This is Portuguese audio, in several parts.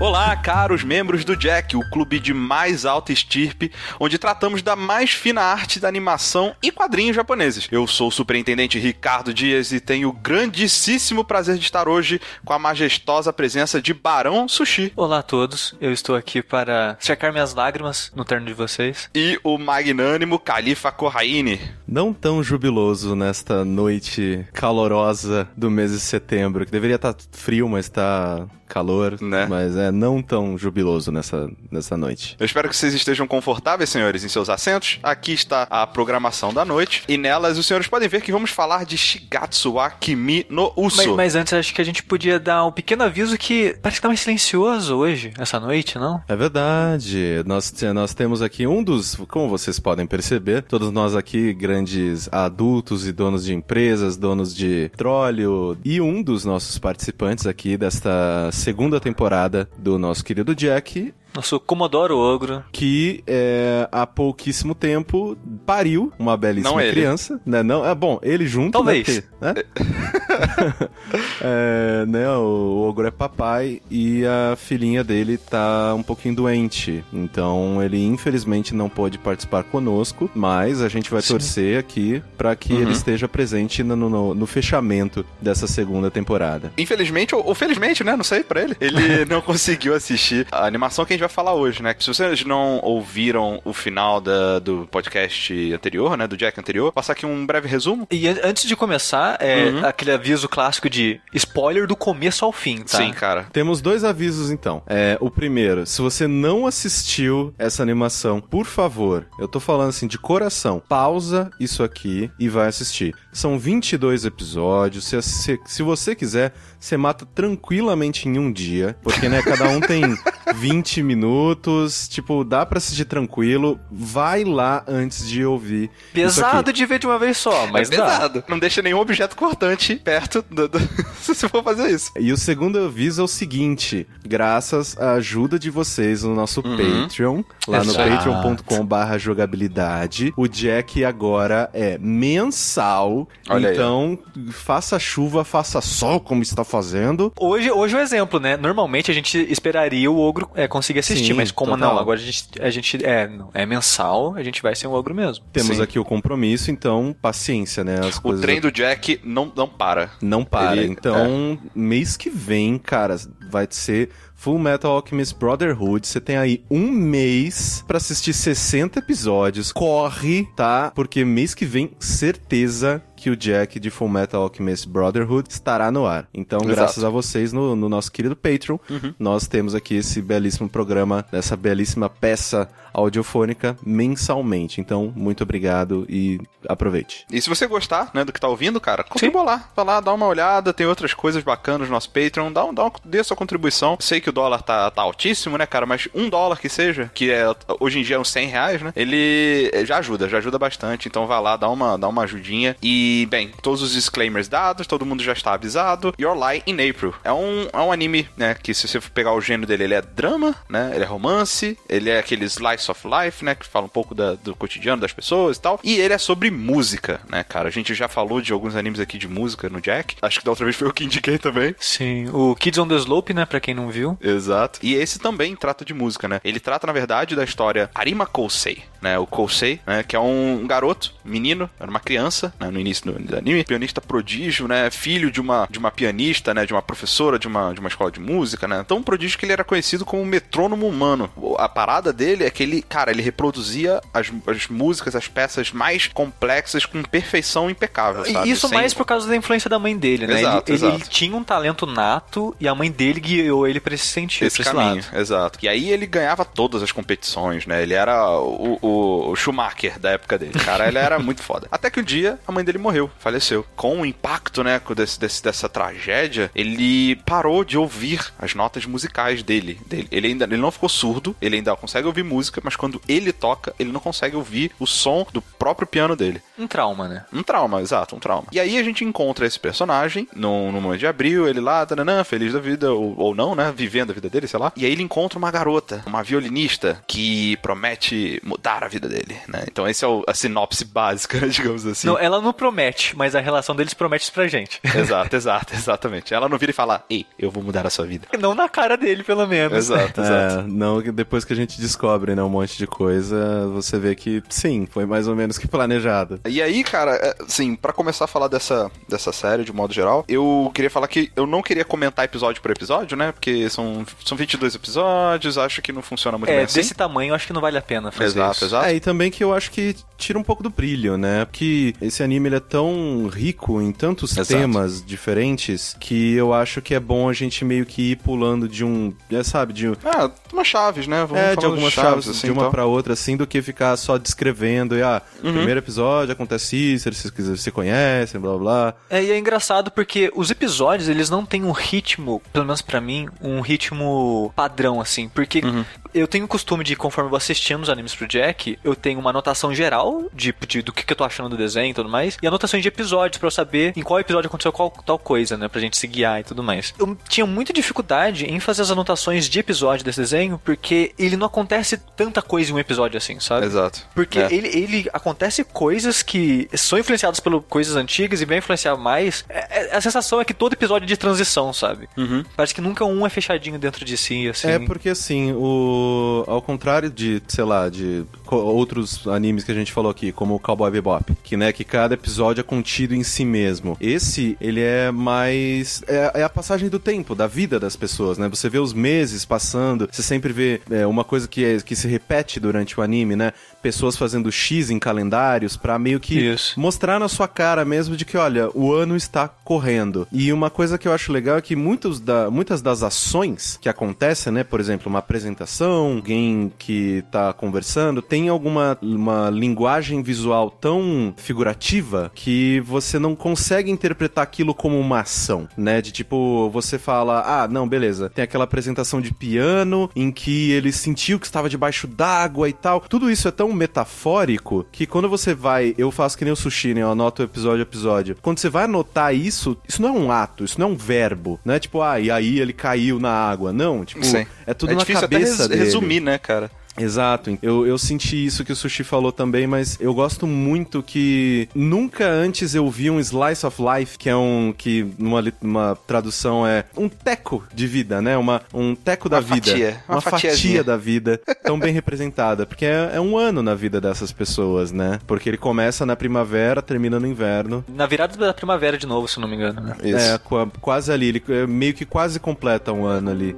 Olá, caros membros do JACK, o clube de mais alta estirpe, onde tratamos da mais fina arte da animação e quadrinhos japoneses. Eu sou o superintendente Ricardo Dias e tenho o grandíssimo prazer de estar hoje com a majestosa presença de Barão Sushi. Olá a todos, eu estou aqui para secar minhas lágrimas no terno de vocês. E o magnânimo Califa Corraini. Não tão jubiloso nesta noite calorosa do mês de setembro, que deveria estar frio, mas está calor, né? Mas é não tão jubiloso nessa noite. Eu espero que vocês estejam confortáveis, senhores, em seus assentos. Aqui está a programação da noite e nelas os senhores podem ver que vamos falar de Shigatsu wa Kimi no Uso. Mas antes, acho que a gente podia dar um pequeno aviso que parece que tá mais silencioso hoje, essa noite, não? É verdade. Nós temos aqui um dos, como vocês podem perceber, todos nós aqui, grandes adultos e donos de empresas, donos de petróleo, e um dos nossos participantes aqui desta segunda temporada do nosso querido Jack, nosso Comodoro Ogro, que há pouquíssimo tempo pariu uma belíssima criança, né? Não, bom, ele junto, talvez, né? Né? O ogro é papai e a filhinha dele tá um pouquinho doente, então ele infelizmente não pôde participar conosco, mas a gente vai torcer aqui pra que ele esteja presente no fechamento dessa segunda temporada. Infelizmente ou felizmente, né? Não sei, pra ele não conseguiu assistir a animação que a gente vai falar hoje, né? Se vocês não ouviram o final do podcast anterior, né? Do Jack anterior, passar aqui um breve resumo. E antes de começar, aquele aviso clássico de spoiler do começo ao fim, tá? Sim, cara. Temos dois avisos, então. O primeiro, se você não assistiu essa animação, por favor, eu tô falando assim de coração, pausa isso aqui e vai assistir. São 22 episódios, se você quiser, você mata tranquilamente em um dia, porque, né, cada um tem 20 minutos, tipo, dá pra assistir tranquilo, vai lá antes de ouvir. Pesado de ver de uma vez só, mas é pesado. Não deixa nenhum objeto cortante perto do se você for fazer isso. E o segundo aviso é o seguinte, graças à ajuda de vocês no nosso Patreon, lá no patreon.com/jogabilidade, o Jack agora é mensal. Olha, então aí, faça chuva, faça sol, como está fazendo. Hoje é um exemplo, né? Normalmente a gente esperaria o ogro conseguir assistir, sim, mas como total. Não, agora a gente é mensal, a gente vai ser um ogro mesmo. Temos aqui o compromisso, então paciência, né? O trem do Jack não para. Não para. Então, mês que vem, cara, vai ser Fullmetal Alchemist Brotherhood, você tem aí um mês pra assistir 60 episódios, corre, tá? Porque mês que vem, certeza que o Jack de Fullmetal Alchemist Brotherhood estará no ar. Então, graças a vocês no nosso querido Patreon, nós temos aqui esse belíssimo programa, essa belíssima peça audiofônica mensalmente. Então, muito obrigado e aproveite. E se você gostar, né, do que tá ouvindo, cara, contribua lá. Vai lá, dá uma olhada, tem outras coisas bacanas no nosso Patreon, dê a sua contribuição. Sei que o dólar tá altíssimo, né, cara? Mas $1 que seja, que hoje em dia é uns R$100, né? Ele já ajuda bastante. Então vai lá, dá uma ajudinha. E, bem, todos os disclaimers dados, todo mundo já está avisado. Your Lie in April. É um anime, né? Que se você pegar o gênero dele, ele é drama, né? Ele é romance, ele é aquele slice of life, né? Que fala um pouco do cotidiano das pessoas e tal. E ele é sobre música, né, cara? A gente já falou de alguns animes aqui de música no Jack. Acho que da outra vez foi eu que indiquei também. Sim, o Kids on the Slope, né? Pra quem não viu. Exato. E esse também trata de música, né? Ele trata, na verdade, da história Arima Kousei, né? O Kousei, né? Que é um garoto, menino, era uma criança, né? No início do anime. Pianista prodígio, né? Filho de uma pianista, né? De uma professora de uma escola de música, né? Tão prodígio que ele era conhecido como o metrônomo humano. A parada dele é que ele reproduzia as músicas, as peças mais complexas com perfeição impecável, sabe? E isso sem... mais por causa da influência da mãe dele, né? Exato. Ele tinha um talento nato e a mãe dele guiou ele pra esse caminho, exato. E aí ele ganhava todas as competições, né? Ele era o Schumacher da época dele. Cara, ele era muito foda. Até que um dia a mãe dele morreu, faleceu. Com o impacto, né, dessa tragédia, ele parou de ouvir as notas musicais dele. Ele não ficou surdo, ele ainda consegue ouvir música, mas quando ele toca, ele não consegue ouvir o som do próprio piano dele. Um trauma, né? Um trauma, exato, um trauma. E aí a gente encontra esse personagem no momento de abril, ele lá, tananã, feliz da vida, ou não, né? Vivendo a vida dele, sei lá. E aí ele encontra uma garota, uma violinista, que promete mudar para a vida dele, né? Então essa é a sinopse básica, né, digamos assim. Não, ela não promete, mas a relação deles promete isso pra gente. Exatamente. Ela não vira e fala, ei, eu vou mudar a sua vida. Não na cara dele, pelo menos. Exato. Não, depois que a gente descobre, né, um monte de coisa, você vê que, sim, foi mais ou menos que planejado. E aí, cara, assim, pra começar a falar dessa série, de modo geral, eu queria falar que eu não queria comentar episódio por episódio, né, porque são 22 episódios, acho que não funciona muito bem assim. Desse tamanho, acho que não vale a pena fazer isso. Exato. E também que eu acho que tira um pouco do brilho, né, porque esse anime, ele é tão rico em tantos temas diferentes que eu acho que é bom a gente meio que ir pulando de umas chaves, né? De algumas chaves, assim, de uma pra outra, assim, do que ficar só descrevendo. Primeiro episódio, acontece isso, eles se conhecem, blá, blá. E é engraçado porque os episódios, eles não têm um ritmo, pelo menos pra mim, um ritmo padrão, assim, porque... Eu tenho o costume de, conforme eu vou assistindo os animes pro Jack, eu tenho uma anotação geral do que eu tô achando do desenho e tudo mais, e anotações de episódios pra eu saber em qual episódio aconteceu tal coisa, né? Pra gente se guiar e tudo mais. Eu tinha muita dificuldade em fazer as anotações de episódio desse desenho, porque ele não acontece tanta coisa em um episódio assim, sabe? Exato. Porque ele acontece coisas que são influenciadas por coisas antigas e vai influenciar mais. A sensação é que todo episódio é de transição, sabe? Parece que nunca um é fechadinho dentro de si, assim. É porque, assim, ao contrário de, sei lá, de outros animes que a gente falou aqui, como o Cowboy Bebop, que, né, que cada episódio é contido em si mesmo. Esse, ele é mais... É a passagem do tempo, da vida das pessoas, né? Você vê os meses passando, você sempre vê uma coisa que se repete durante o anime, né? Pessoas fazendo X em calendários pra meio que mostrar na sua cara mesmo de que, olha, o ano está correndo. E uma coisa que eu acho legal é que muitas das ações que acontecem, né? Por exemplo, uma apresentação, alguém que tá conversando, tem uma linguagem visual tão figurativa que você não consegue interpretar aquilo como uma ação, né? De tipo, você fala, não, beleza, tem aquela apresentação de piano em que ele sentiu que estava debaixo d'água e tal. Tudo isso é tão metafórico que quando você vai, eu faço que nem o Sushi, né? Eu anoto episódio a episódio. Quando você vai anotar isso não é um ato, isso não é um verbo, né? Tipo, e aí ele caiu na água. Não, tipo, sim. É tudo na cabeça dele. Resumir, né, cara? Exato, eu senti isso que o Sushi falou também, mas eu gosto muito que nunca antes eu vi um slice of life, que é numa tradução é um teco de vida, né, um teco da vida, uma fatia da vida, tão bem representada, porque é um ano na vida dessas pessoas, né, porque ele começa na primavera, termina no inverno, na virada da primavera de novo, se não me engano, né? Isso. Quase ali, ele meio que quase completa um ano ali.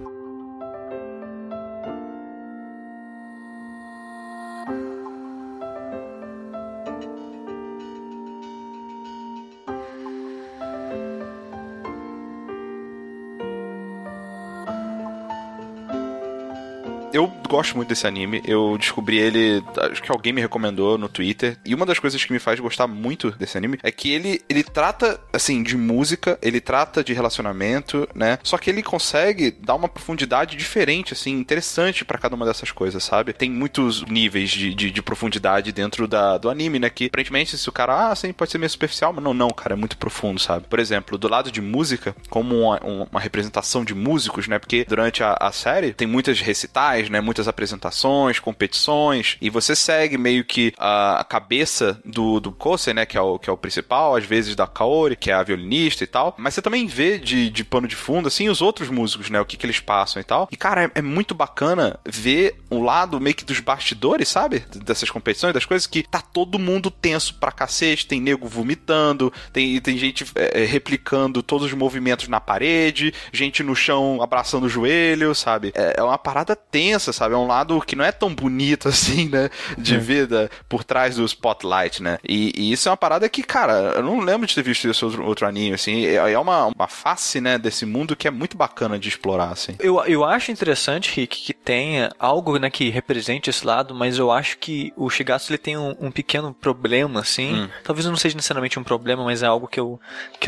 Eu gosto muito desse anime, eu descobri ele, acho que alguém me recomendou no Twitter, e uma das coisas que me faz gostar muito desse anime é que ele trata, assim, de música, ele trata de relacionamento, né, só que ele consegue dar uma profundidade diferente, assim, interessante pra cada uma dessas coisas, sabe? Tem muitos níveis de profundidade dentro do anime, né, que aparentemente se o cara, sim, pode ser meio superficial, mas não, cara, é muito profundo, sabe? Por exemplo, do lado de música, como uma representação de músicos, né, porque durante a série tem muitas recitais, né, muitas apresentações, competições, e você segue meio que a cabeça do Kousei, né, que é o principal, às vezes da Kaori, que é a violinista e tal, mas você também vê de pano de fundo, assim, os outros músicos, né, o que eles passam e tal, e cara, é muito bacana ver o lado meio que dos bastidores, sabe, dessas competições, das coisas que tá todo mundo tenso pra cacete, tem nego vomitando, tem gente replicando todos os movimentos na parede, gente no chão abraçando o joelho, sabe, é uma parada tensa, sabe? É um lado que não é tão bonito assim, né? De vida por trás do spotlight, né? E isso é uma parada que, cara, eu não lembro de ter visto esse outro anime, assim. É uma face, né? Desse mundo que é muito bacana de explorar, assim. Eu acho interessante, Rick, que tenha algo, né, que represente esse lado, mas eu acho que o Shigatsu, ele tem um pequeno problema, assim. Talvez não seja necessariamente um problema, mas é algo que eu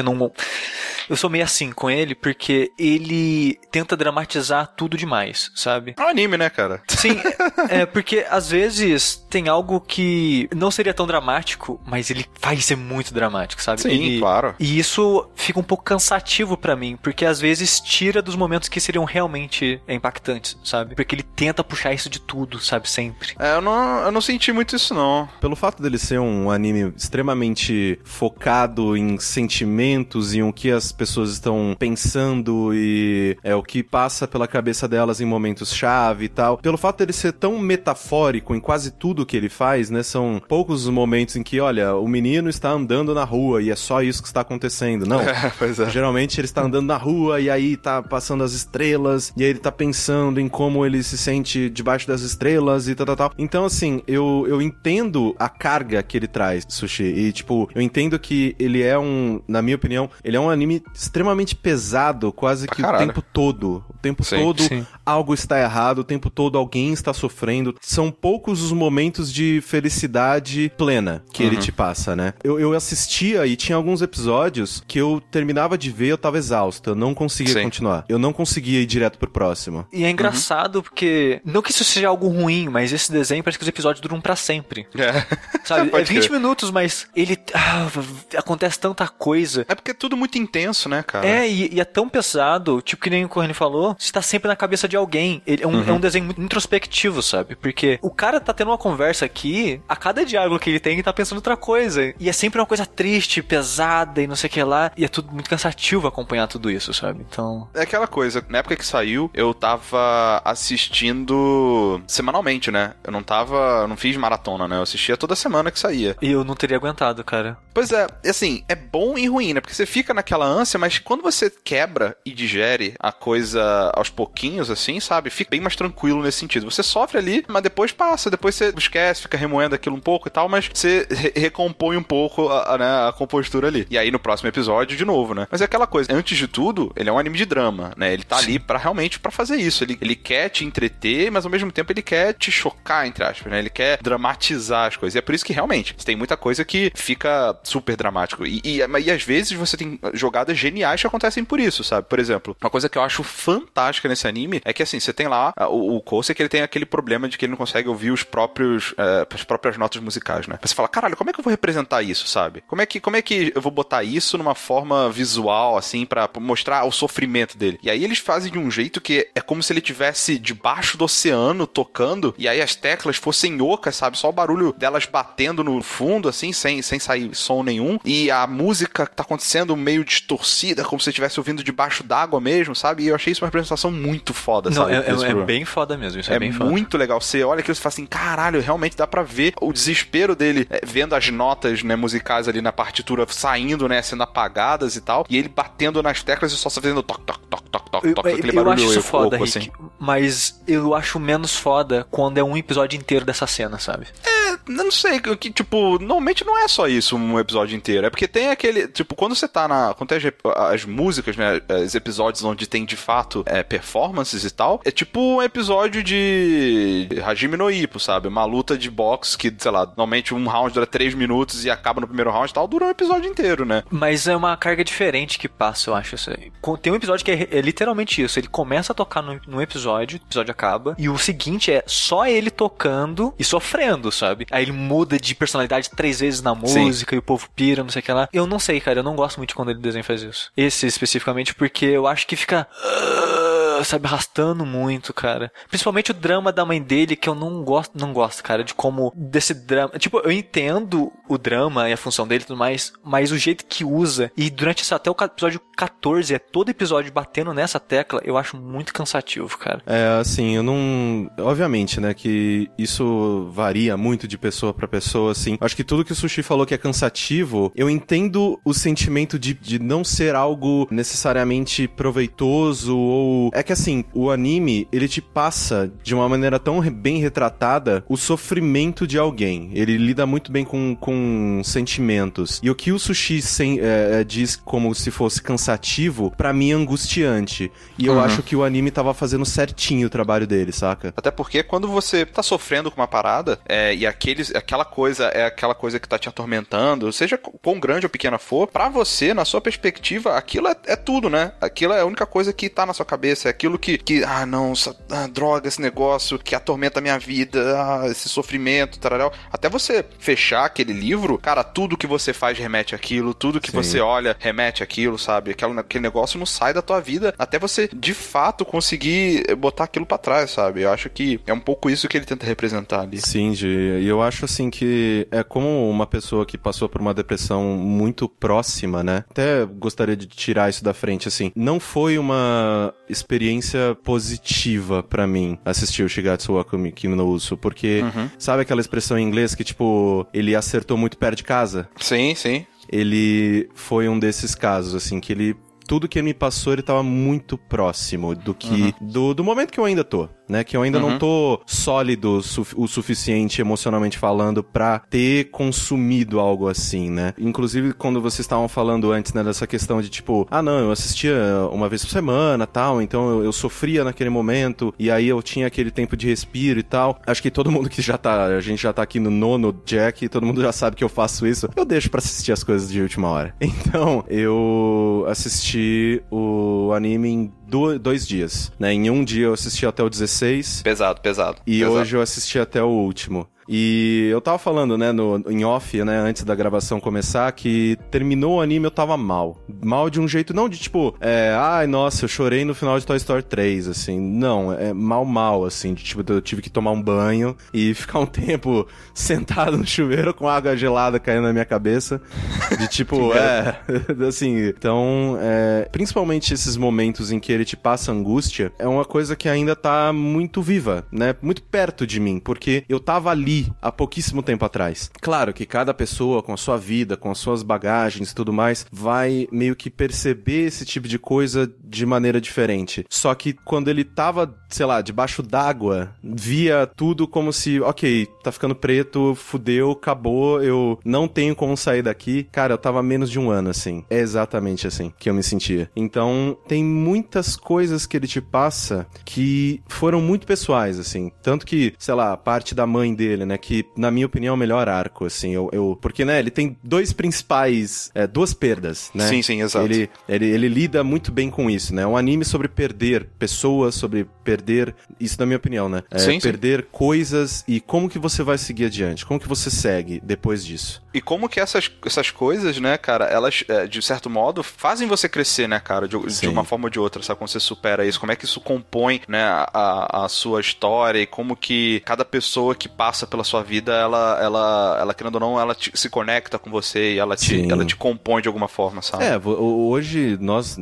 não... Eu sou meio assim com ele, porque ele tenta dramatizar tudo demais, sabe? É um anime. anime, né, cara? Sim, é porque às vezes tem algo que não seria tão dramático, mas ele vai ser muito dramático, sabe? Sim, ele, claro. E isso fica um pouco cansativo pra mim, porque às vezes tira dos momentos que seriam realmente impactantes, sabe? Porque ele tenta puxar isso de tudo, sabe? Sempre. É, eu não senti muito isso, não. Pelo fato dele ser um anime extremamente focado em sentimentos e o que as pessoas estão pensando e é o que passa pela cabeça delas em momentos-chave e tal. Pelo fato dele ser tão metafórico em quase tudo que ele faz, né? São poucos os momentos em que, olha, o menino está andando na rua e é só isso que está acontecendo. Não. É, pois é. Geralmente ele está andando na rua e aí tá passando as estrelas e aí ele tá pensando em como ele se sente debaixo das estrelas e tal, tal, tal. Então, assim, eu entendo a carga que ele traz, Sushi. E, tipo, eu entendo que ele é um, na minha opinião, ele é um anime extremamente pesado, quase que o tempo todo. O tempo todo algo está errado, o tempo todo alguém está sofrendo. São poucos os momentos de felicidade plena que ele te passa, né? Eu assistia e tinha alguns episódios que eu terminava de ver, eu tava exausto, eu não conseguia continuar. Eu não conseguia ir direto pro próximo. E é engraçado porque, não que isso seja algo ruim, mas esse desenho parece que os episódios duram pra sempre. É. Sabe? É 20 minutos, mas ele... Ah, acontece tanta coisa. É porque é tudo muito intenso, né, cara? É, e é tão pesado, tipo que nem o Corraini falou, você tá sempre na cabeça de alguém. Ele é um desenho muito introspectivo, sabe? Porque o cara tá tendo uma conversa aqui, a cada diálogo que ele tem, ele tá pensando outra coisa. E é sempre uma coisa triste, pesada e não sei o que lá. E é tudo muito cansativo acompanhar tudo isso, sabe? Então... É aquela coisa, na época que saiu, eu tava assistindo semanalmente, né? Eu não tava... Eu não fiz maratona, né? Eu assistia toda semana que saía. E eu não teria aguentado, cara. Pois é, assim, é bom e ruim, né? Porque você fica naquela ânsia, mas quando você quebra e digere a coisa aos pouquinhos, assim, sabe? Fica bem mais tranquilo nesse sentido. Você sofre ali, mas depois passa, depois você esquece, fica remoendo aquilo um pouco e tal, mas você recompõe um pouco a compostura ali. E aí no próximo episódio, de novo, né? Mas é aquela coisa, antes de tudo, ele é um anime de drama, né? Ele tá ali pra realmente pra fazer isso. Ele quer te entreter, mas ao mesmo tempo ele quer te chocar, entre aspas, né? Ele quer dramatizar as coisas. E é por isso que realmente tem muita coisa que fica super dramático. E às vezes você tem jogadas geniais que acontecem por isso, sabe? Por exemplo, uma coisa que eu acho fantástica nesse anime é que, assim, você tem lá o Kousei que ele tem aquele problema de que ele não consegue ouvir as próprias notas musicais, né? Mas você fala, caralho, como é que eu vou representar isso, sabe? Como é que eu vou botar isso numa forma visual, assim, pra mostrar o sofrimento dele? E aí eles fazem de um jeito que é como se ele estivesse debaixo do oceano tocando, e aí as teclas fossem ocas, sabe? Só o barulho delas batendo no fundo, assim, sem sair som nenhum. E a música que tá acontecendo meio distorcida, como se você estivesse ouvindo debaixo d'água mesmo, sabe? E eu achei isso uma representação muito foda, sabe? Não, é bem foda mesmo. Isso é bem foda. É muito legal. Você olha aquilo e fala assim, caralho, realmente dá pra ver o desespero dele vendo as notas, né, musicais ali na partitura saindo, né, sendo apagadas e tal. E ele batendo nas teclas e só fazendo toc, toc, toc, toc, toc, toc. Aquele barulho, eu acho isso foda, Rick, assim. Mas eu acho menos foda quando é um episódio inteiro dessa cena, sabe? Eu não sei, que tipo, normalmente não é só isso um episódio inteiro, é porque tem aquele tipo, quando você tá quando tem as músicas, né, os episódios onde tem de fato performances e tal, é tipo um episódio de Hajime no Ippo, sabe, uma luta de boxe que, sei lá, normalmente um round dura 3 minutos e acaba no primeiro round e tal, dura um episódio inteiro, né? Mas é uma carga diferente que passa, eu acho, isso aí. Tem um episódio que é literalmente isso, ele começa a tocar num episódio, o episódio acaba, e o seguinte é só ele tocando e sofrendo, sabe? Aí ele muda de personalidade 3 vezes na música e o povo pira, não sei o que lá. Eu não sei, cara, eu não gosto muito quando ele desenha faz isso. Esse especificamente, porque eu acho que fica... sabe, arrastando muito, cara. Principalmente o drama da mãe dele, que eu não gosto, cara, de como desse drama... Tipo, eu entendo o drama e a função dele e tudo mais, mas o jeito que usa, e durante até o episódio 14, é todo episódio batendo nessa tecla, eu acho muito cansativo, cara. É, assim, eu não... Obviamente, né, que isso varia muito de pessoa pra pessoa, assim. Acho que tudo que o Sushi falou que é cansativo, eu entendo o sentimento de não ser algo necessariamente proveitoso ou... É que assim, o anime, ele te passa de uma maneira tão bem retratada o sofrimento de alguém. Ele lida muito bem com sentimentos. E o que o Sushi diz como se fosse cansativo, pra mim é angustiante. E eu acho que o anime tava fazendo certinho o trabalho dele, saca? Até porque quando você tá sofrendo com uma parada, e aquela coisa que tá te atormentando, seja quão grande ou pequena for, pra você, na sua perspectiva, aquilo é tudo, né? Aquilo é a única coisa que tá na sua cabeça, aquilo que ah, não, essa droga, esse negócio que atormenta a minha vida, esse sofrimento, tararau. Até você fechar aquele livro, cara, tudo que você faz remete àquilo, tudo que você olha remete àquilo, sabe? Aquele negócio não sai da tua vida até você, de fato, conseguir botar aquilo pra trás, sabe? Eu acho que é um pouco isso que ele tenta representar ali. Sim, Gi, e eu acho, assim, que é como uma pessoa que passou por uma depressão muito próxima, né? Até gostaria de tirar isso da frente, assim. Não foi uma experiência positiva pra mim assistir o Shigatsu wa Kimi no Uso, porque, sabe aquela expressão em inglês que, tipo, ele acertou muito perto de casa? Sim, sim. Ele foi um desses casos, assim, que ele... Tudo que ele me passou, ele tava muito próximo do que... Do momento que eu ainda tô, né? Que eu ainda não tô sólido o suficiente emocionalmente falando pra ter consumido algo assim, né? Inclusive, quando vocês estavam falando antes, né? Dessa questão de tipo... Ah, não, eu assistia uma vez por semana, tal. Então, eu sofria naquele momento. E aí, eu tinha aquele tempo de respiro e tal. Acho que todo mundo que já tá... A gente já tá aqui no nono Jack. Todo mundo já sabe que eu faço isso. Eu deixo pra assistir as coisas de última hora. Então, eu assisti o anime em 2 dias, né? Em um dia eu assisti até o 16. Pesado. E hoje eu assisti até o último. E eu tava falando, né, em off, né, antes da gravação começar, que terminou o anime eu tava mal. Mal de um jeito, não de tipo, ai, nossa, eu chorei no final de Toy Story 3, assim. Não, é mal, assim, de tipo, eu tive que tomar um banho e ficar um tempo sentado no chuveiro com água gelada caindo na minha cabeça. De tipo, assim, então, principalmente esses momentos em que ele te passa angústia, é uma coisa que ainda tá muito viva, né, muito perto de mim, porque eu tava ali há pouquíssimo tempo atrás. Claro que cada pessoa, com a sua vida, com as suas bagagens e tudo mais, vai meio que perceber esse tipo de coisa de maneira diferente. Só que quando ele tava, sei lá, debaixo d'água, via tudo como se, ok, tá ficando preto, fudeu, acabou, eu não tenho como sair daqui. Cara, eu tava há menos de um ano, assim. É exatamente assim que eu me sentia. Então, tem muitas coisas que ele te passa que foram muito pessoais, assim. Tanto que, sei lá, a parte da mãe dele, né, que na minha opinião é o melhor arco, assim, porque, né, ele tem duas perdas, né? Sim, sim, exato. Ele lida muito bem com isso, né, um anime sobre perder pessoas, sobre perder, isso na minha opinião, né, perder coisas e como que você vai seguir adiante, como que você segue depois disso. E como que essas coisas, né, cara, elas, de certo modo, fazem você crescer, né, cara, de uma forma ou de outra, sabe, quando você supera isso, como é que isso compõe, né, a sua história e como que cada pessoa que passa pela sua vida, ela querendo ou não, ela se conecta com você e ela te compõe de alguma forma, sabe? Hoje nós,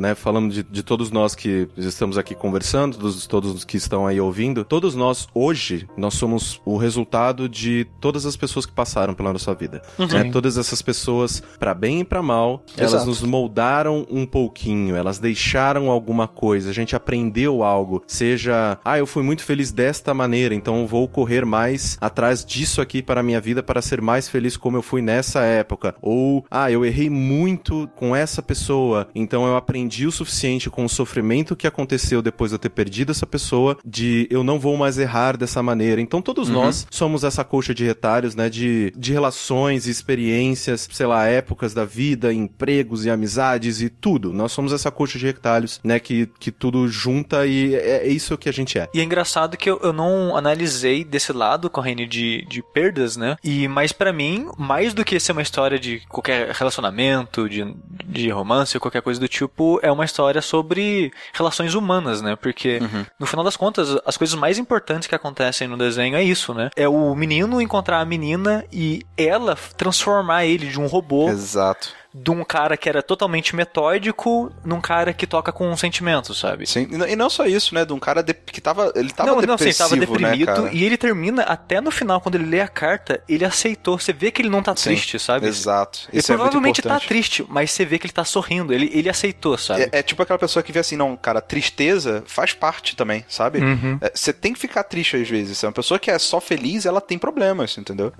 né, falando de todos nós que estamos aqui conversando, todos que estão aí ouvindo, todos nós, hoje, nós somos o resultado de todas as pessoas que passaram pela nossa vida. Né? Todas essas pessoas, pra bem e pra mal, elas nos moldaram um pouquinho, elas deixaram alguma coisa, a gente aprendeu algo, seja, eu fui muito feliz desta maneira, então eu vou correr mais atrás disso aqui para a minha vida para ser mais feliz como eu fui nessa época. Ou, eu errei muito com essa pessoa, então eu aprendi o suficiente com o sofrimento que aconteceu depois de eu ter perdido essa pessoa, de eu não vou mais errar dessa maneira. Então todos nós somos essa coxa de retalhos, né, de relações, experiências, sei lá, épocas da vida, empregos e amizades e tudo. Nós somos essa coxa de retalhos, né, que tudo junta e é isso que a gente é. E é engraçado que eu não analisei desse lado, correndo de perdas, né? Mas pra mim, mais do que ser uma história de qualquer relacionamento, de romance ou qualquer coisa do tipo, é uma história sobre relações humanas, né? Porque, no final das contas, as coisas mais importantes que acontecem no desenho é isso, né? É o menino encontrar a menina e ela transformar ele de um robô. Exato. De um cara que era totalmente metódico num cara que toca com um sentimento, sabe? Sim, e não só isso, né? De um cara que tava... Ele tava depressivo, ele tava deprimido, né, e ele termina até no final, quando ele lê a carta, ele aceitou. Você vê que ele não tá triste, sabe? Exato. Ele provavelmente tá triste, mas você vê que ele tá sorrindo. Ele aceitou, sabe? É tipo aquela pessoa que vê assim, não, cara, tristeza faz parte também, sabe? Você tem que ficar triste às vezes. Uma pessoa que é só feliz, ela tem problemas, entendeu?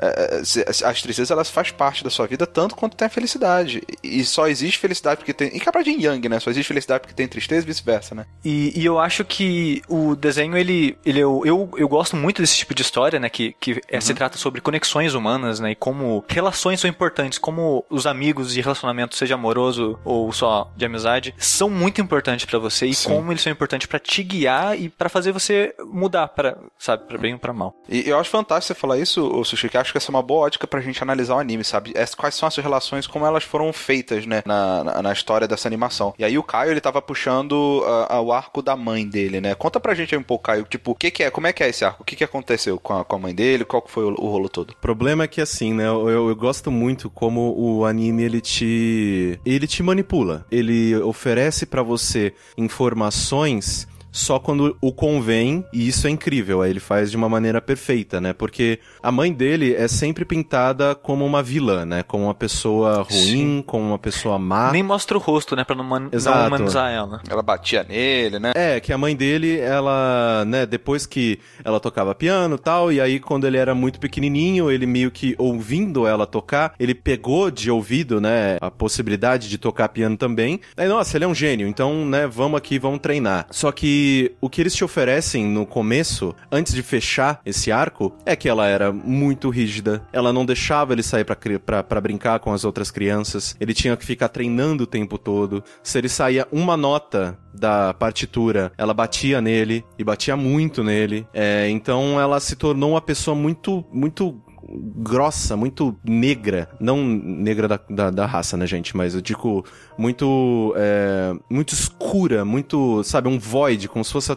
As tristezas, elas fazem parte da sua vida tanto quanto tem a felicidade. E só existe felicidade porque tem... E capaz de Yang, né? Só existe felicidade porque tem tristeza e vice-versa, né? E eu acho que o desenho, ele eu gosto muito desse tipo de história, né? Que se trata sobre conexões humanas, né? E como relações são importantes, como os amigos e relacionamento, seja amoroso ou só de amizade, são muito importantes pra você. E sim, como eles são importantes pra te guiar e pra fazer você mudar, pra, sabe? Pra bem ou pra mal. E eu acho fantástico você falar isso, Sushi, que acho que essa é uma boa ótica pra gente analisar o anime, sabe? Quais são essas relações, como elas foram feitas, né? Na história dessa animação. E aí o Caio, ele tava puxando o arco da mãe dele, né? Conta pra gente aí um pouco, Caio, tipo, o que é? Como é que é esse arco? O que aconteceu com a mãe dele? Qual que foi o rolo todo? O problema é que, assim, né? Eu gosto muito como o anime, ele te manipula. Ele oferece pra você informações só quando o convém, e isso é incrível, ele faz de uma maneira perfeita, né? Porque a mãe dele é sempre pintada como uma vilã, né? Como uma pessoa ruim, sim, como uma pessoa má. Nem mostra o rosto, né? Pra não humanizar ela. Ela batia nele, né? É, que a mãe dele, ela, né? Depois que ela tocava piano e tal, e aí quando ele era muito pequenininho, ele meio que ouvindo ela tocar, ele pegou de ouvido, né? A possibilidade de tocar piano também. Aí, nossa, ele é um gênio, então, né? Vamos aqui, vamos treinar. Só que e o que eles te oferecem no começo, antes de fechar esse arco, é que ela era muito rígida. Ela não deixava ele sair pra brincar com as outras crianças. Ele tinha que ficar treinando o tempo todo. Se ele saía uma nota da partitura, ela batia nele, e batia muito nele. Então ela se tornou uma pessoa muito, muito grossa, muito negra. Não negra da raça, né, gente? Mas eu digo muito... muito escura, muito, sabe, um void, como se ela fosse...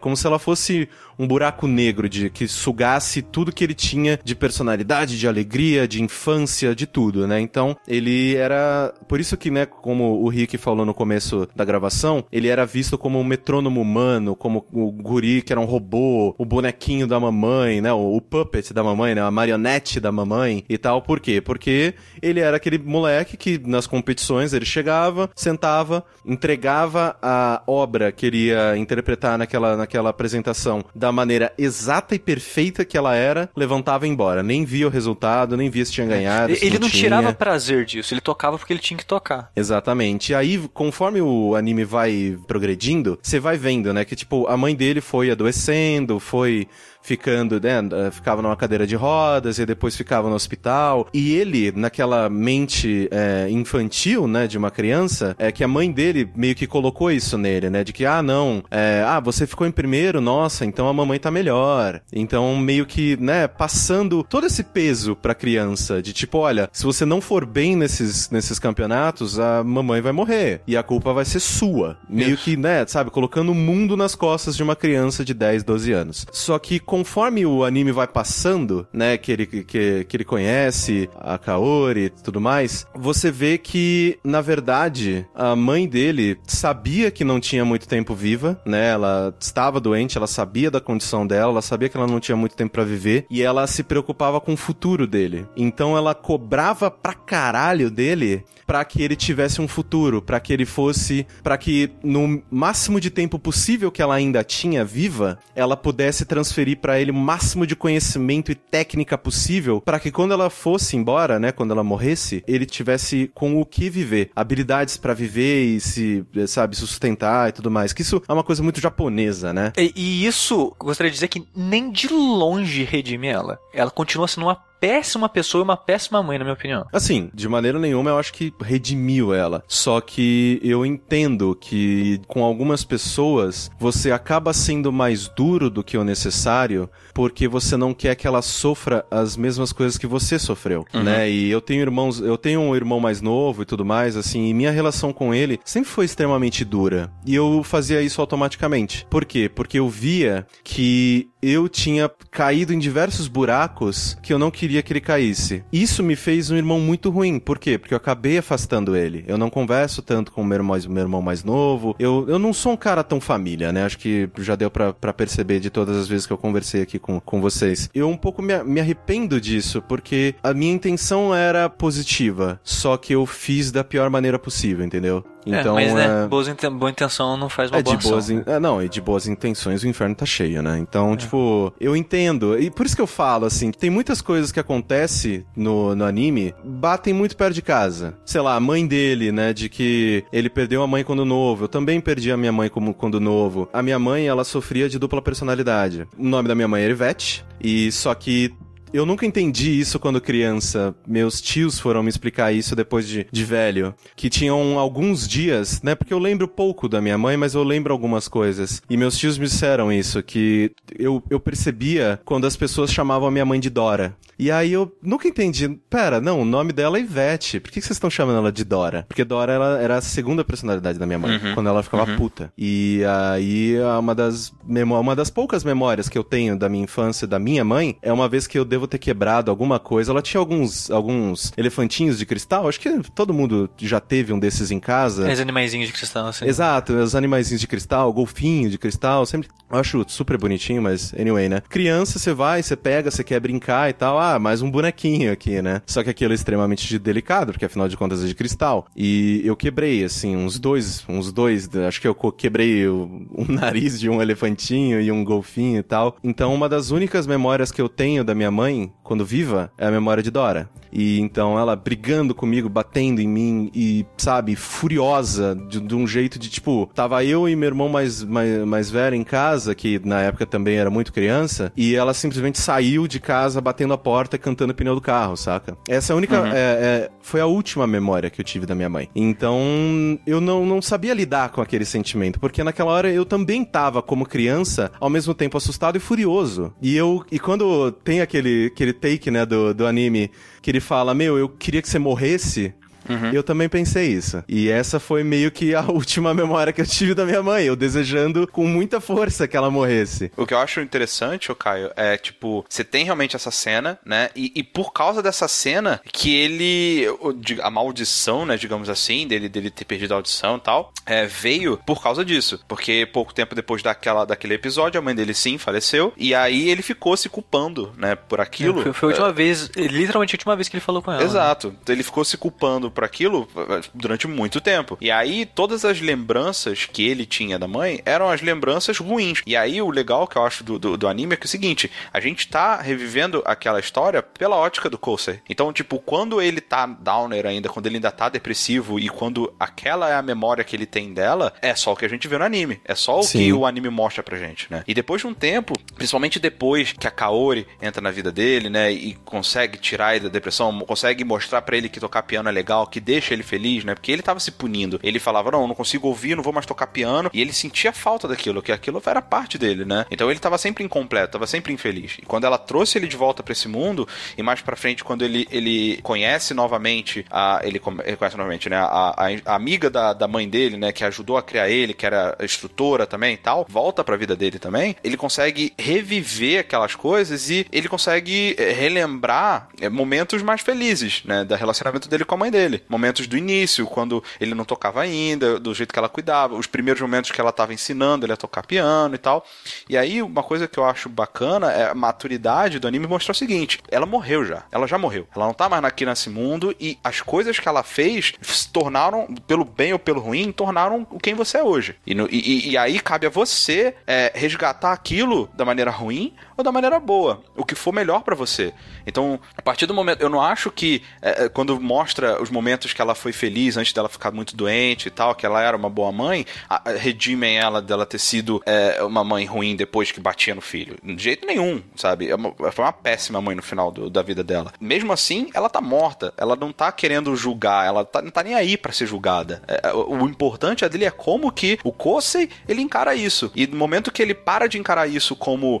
Como se ela fosse um buraco negro que sugasse tudo que ele tinha de personalidade, de alegria, de infância, de tudo, né? Então, ele era... Por isso que, né, como o Rick falou no começo da gravação, ele era visto como um metrônomo humano, como o guri que era um robô, o bonequinho da mamãe, né? O puppet da mamãe, né? A marionete da mamãe e tal. Por quê? Porque ele era aquele moleque que, nas competições, ele chegava, sentava, entregava a obra que ele ia interpretar naquela apresentação da maneira exata e perfeita que ela era, levantava e ia embora. Nem via o resultado, nem via se tinha ganhado. Ele não tirava prazer disso, ele tocava porque ele tinha que tocar. Exatamente. E aí, conforme o anime vai progredindo, você vai vendo, né? Que, tipo, a mãe dele foi adoecendo, foi ficando, né? Ficava numa cadeira de rodas e depois ficava no hospital. E ele, naquela mente infantil, né? De uma criança, é que a mãe dele meio que colocou isso nele, né? De que, você ficou em primeiro, nossa, então a mamãe tá melhor. Então, meio que, né, passando todo esse peso pra criança, de tipo, olha, se você não for bem nesses campeonatos, a mamãe vai morrer. E a culpa vai ser sua. Meio que, né, sabe, colocando o mundo nas costas de uma criança de 10, 12 anos. Só que conforme o anime vai passando, né, que ele conhece a Kaori e tudo mais, você vê que, na verdade, a mãe dele sabia que não tinha muito tempo viva, né, ela estava doente, ela sabia da condição dela, ela sabia que ela não tinha muito tempo pra viver, e ela se preocupava com o futuro dele. Então ela cobrava pra caralho dele pra que ele tivesse um futuro, pra que ele fosse, pra que no máximo de tempo possível que ela ainda tinha viva, ela pudesse transferir pra ele o máximo de conhecimento e técnica possível, pra que quando ela fosse embora, né, quando ela morresse, ele tivesse com o que viver, habilidades pra viver e se, sabe, sustentar e tudo mais, que isso é uma coisa muito japonesa, né? E isso, gostaria de dizer que nem de longe redime ela. Ela continua sendo uma péssima pessoa e uma péssima mãe, na minha opinião. Assim, de maneira nenhuma, eu acho que redimiu ela. Só que eu entendo que com algumas pessoas, você acaba sendo mais duro do que o necessário, porque você não quer que ela sofra as mesmas coisas que você sofreu, né? E eu tenho um irmão mais novo e tudo mais, assim, e minha relação com ele sempre foi extremamente dura. E eu fazia isso automaticamente. Por quê? Porque eu via que eu tinha caído em diversos buracos que eu não queria que ele caísse. Isso me fez um irmão muito ruim. Por quê? Porque eu acabei afastando ele. Eu não converso tanto com o meu irmão mais novo. Eu não sou um cara tão família, né? Acho que já deu pra perceber de todas as vezes que eu conversei aqui com vocês. Eu um pouco me arrependo disso, porque a minha intenção era positiva, só que eu fiz da pior maneira possível, entendeu? Então, mas, né, boa intenção não faz uma boa ação. Não, e de boas intenções o inferno tá cheio, né? Então, tipo, eu entendo. E por isso que eu falo, assim, tem muitas coisas que acontecem no anime, batem muito perto de casa. Sei lá, a mãe dele, né, de que ele perdeu a mãe quando novo. Eu também perdi a minha mãe quando novo. A minha mãe, ela sofria de dupla personalidade. O nome da minha mãe era Ivete, e só que... eu nunca entendi isso quando criança. Meus tios foram me explicar isso depois de velho. Que tinham alguns dias, né? Porque eu lembro pouco da minha mãe, mas eu lembro algumas coisas. E meus tios me disseram isso, que eu percebia quando as pessoas chamavam a minha mãe de Dora. E aí eu nunca entendi. Pera, não, o nome dela é Ivete. Por que vocês estão chamando ela de Dora? Porque Dora era a segunda personalidade da minha mãe, quando ela ficava puta. E aí uma das poucas memórias que eu tenho da minha infância, da minha mãe, é uma vez que eu devo ter quebrado alguma coisa. Ela tinha alguns elefantinhos de cristal. Acho que todo mundo já teve um desses em casa. Os animaizinhos de cristal, assim. Exato, os animaizinhos de cristal, golfinho de cristal. Sempre acho super bonitinho, mas anyway, né? Criança, você vai, você pega, você quer brincar e tal. Ah, mais um bonequinho aqui, né? Só que aquilo é extremamente delicado, porque afinal de contas é de cristal. E eu quebrei, assim, uns dois. Acho que eu quebrei o nariz de um elefantinho e um golfinho e tal. Então, uma das únicas memórias que eu tenho da minha mãe, quando viva, é a memória de Dora. E então ela brigando comigo, batendo em mim e, sabe, furiosa, de um jeito de, tipo, tava eu e meu irmão mais velho em casa, que na época também era muito criança, e ela simplesmente saiu de casa batendo a porta e cantando o pneu do carro, saca? Essa é a única... foi a última memória que eu tive da minha mãe. Então, eu não sabia lidar com aquele sentimento, porque naquela hora eu também tava, como criança, ao mesmo tempo assustado e furioso. E quando tem aquele take, né, do anime, que ele fala, eu queria que você morresse, eu também pensei isso. E essa foi meio que a última memória que eu tive da minha mãe, eu desejando com muita força que ela morresse. O que eu acho interessante, ô Caio, é, tipo, você tem realmente essa cena, né, e por causa dessa cena que ele, a maldição, né, digamos assim, dele ter perdido a audição e tal, veio por causa disso, porque pouco tempo depois daquele episódio, a mãe dele sim faleceu, e aí ele ficou se culpando, né, por aquilo. Foi a última vez, literalmente a última vez que ele falou com ela. Exato, né? Ele ficou se culpando por aquilo durante muito tempo. E aí, todas as lembranças que ele tinha da mãe eram as lembranças ruins. E aí, o legal que eu acho do anime é que é o seguinte, a gente tá revivendo aquela história pela ótica do Kousei. Então, tipo, quando ele tá downer ainda, quando ele ainda tá depressivo e quando aquela é a memória que ele tem dela, é só o que a gente vê no anime. É só o que o anime mostra pra gente, né? E depois de um tempo, principalmente depois que a Kaori entra na vida dele, né, e consegue tirar ele da depressão, consegue mostrar pra ele que tocar piano é legal, que deixa ele feliz, né? Porque ele tava se punindo. Ele falava, não consigo ouvir, não vou mais tocar piano. E ele sentia falta daquilo, que aquilo era parte dele, né? Então ele tava sempre incompleto, tava sempre infeliz. E quando ela trouxe ele de volta pra esse mundo, e mais pra frente, quando ele conhece novamente a amiga da mãe dele, né? Que ajudou a criar ele, que era instrutora também e tal, volta pra vida dele também, ele consegue reviver aquelas coisas e ele consegue relembrar momentos mais felizes, né? Do relacionamento dele com a mãe dele. Momentos do início, quando ele não tocava ainda, do jeito que ela cuidava, os primeiros momentos que ela estava ensinando ele a tocar piano e tal. E aí, uma coisa que eu acho bacana é a maturidade do anime mostrar o seguinte, ela morreu já. Ela já morreu. Ela não tá mais aqui nesse mundo e as coisas que ela fez se tornaram, pelo bem ou pelo ruim, tornaram quem você é hoje. E aí, cabe a você resgatar aquilo da maneira ruim ou da maneira boa. O que for melhor pra você. Então, a partir do momento... Eu não acho que quando mostra os momentos que ela foi feliz antes dela ficar muito doente e tal, que ela era uma boa mãe, redimem ela dela ter sido uma mãe ruim depois que batia no filho. De jeito nenhum, sabe? Foi uma péssima mãe no final da vida dela. Mesmo assim, ela tá morta. Ela não tá querendo julgar. Ela não tá nem aí pra ser julgada. O importante dele é como que o Kousei, ele encara isso. E no momento que ele para de encarar isso como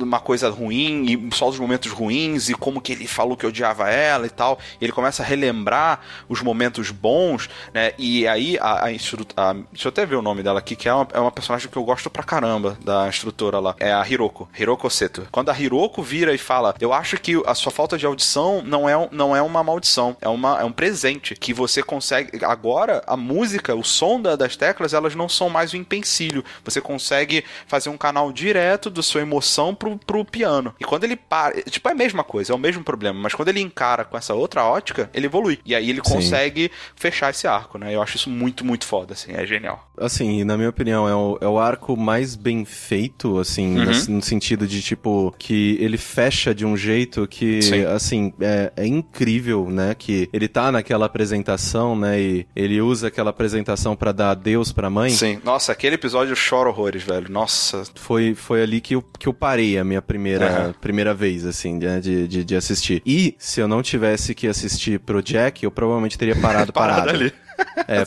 uma coisa ruim, e só os momentos ruins, e como que ele falou que odiava ela e tal, e ele começa a relembrar os momentos bons, né? E aí a instrutora, deixa eu até ver o nome dela aqui, que é uma personagem que eu gosto pra caramba, da instrutora lá, é a Hiroko Seto. Quando a Hiroko vira e fala, eu acho que a sua falta de audição não é uma maldição, é um presente que você consegue, agora a música, o som das teclas, elas não são mais um empecilho, você consegue fazer um canal direto da sua emoção pro piano. E quando ele para, tipo, é a mesma coisa, é o mesmo problema, mas quando ele encara com essa outra ótica, ele evolui. E aí E ele consegue fechar esse arco, né? Eu acho isso muito, muito foda, assim, é genial. Assim, na minha opinião, é o arco mais bem feito, assim, no sentido de, tipo, que ele fecha de um jeito que, assim, é incrível, né? Que ele tá naquela apresentação, né? E ele usa aquela apresentação pra dar adeus pra mãe. Sim. Nossa, aquele episódio eu choro horrores, velho. Nossa. Foi ali que eu parei a minha primeira vez, assim, né? De assistir. E se eu não tivesse que assistir pro Jack, eu provavelmente teria parado. Ali. É,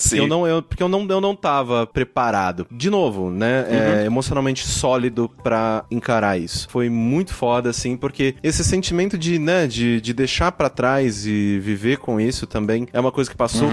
porque eu não tava preparado. De novo, né? É, emocionalmente sólido pra encarar isso. Foi muito foda, assim, porque esse sentimento de deixar pra trás e viver com isso também é uma coisa que passou...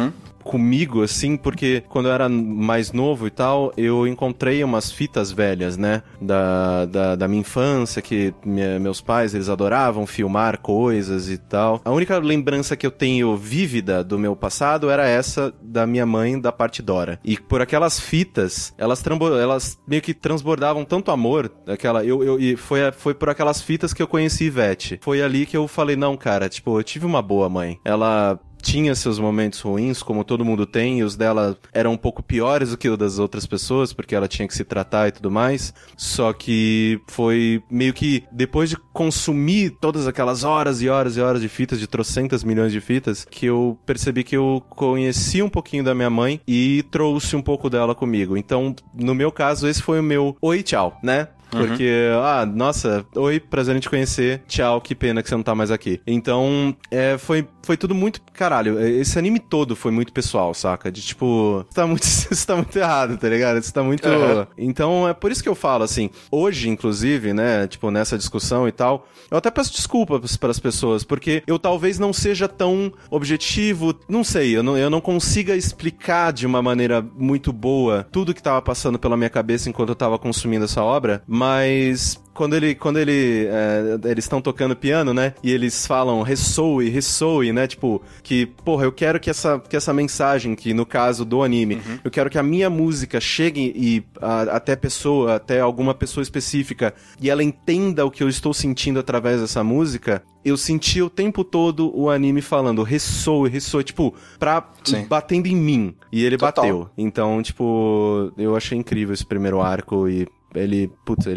comigo, assim, porque quando eu era mais novo e tal, eu encontrei umas fitas velhas, né, da minha infância, que meus pais, eles adoravam filmar coisas e tal. A única lembrança que eu tenho vívida do meu passado era essa da minha mãe, da parte Dora. E por aquelas fitas, elas meio que transbordavam tanto amor, foi por aquelas fitas que eu conheci Ivete. Foi ali que eu falei, não, cara, tipo, eu tive uma boa mãe. Ela... tinha seus momentos ruins, como todo mundo tem, e os dela eram um pouco piores do que os das outras pessoas, porque ela tinha que se tratar e tudo mais, só que foi meio que, depois de consumir todas aquelas horas e horas e horas de fitas, de trocentas milhões de fitas, que eu percebi que eu conheci um pouquinho da minha mãe e trouxe um pouco dela comigo. Então, no meu caso, esse foi o meu oi, tchau, né? Porque, nossa, oi, prazer em te conhecer, tchau, que pena que você não tá mais aqui. Então, foi tudo muito, caralho, esse anime todo foi muito pessoal, saca? De tipo, isso tá muito errado, tá ligado? Isso tá muito... Então, é por isso que eu falo, assim, hoje, inclusive, né, tipo, nessa discussão e tal, eu até peço desculpas pras pessoas, porque eu talvez não seja tão objetivo, não sei, eu não consiga explicar de uma maneira muito boa tudo que tava passando pela minha cabeça enquanto eu tava consumindo essa obra, mas... Quando eles estão tocando piano, né? E eles falam ressoe, né? Tipo, que, porra, eu quero que essa mensagem, que no caso do anime, eu quero que a minha música chegue e até alguma pessoa específica, e ela entenda o que eu estou sentindo através dessa música. Eu senti o tempo todo o anime falando ressoe, tipo, batendo em mim. E ele bateu. Então, tipo, eu achei incrível esse primeiro arco e... Ele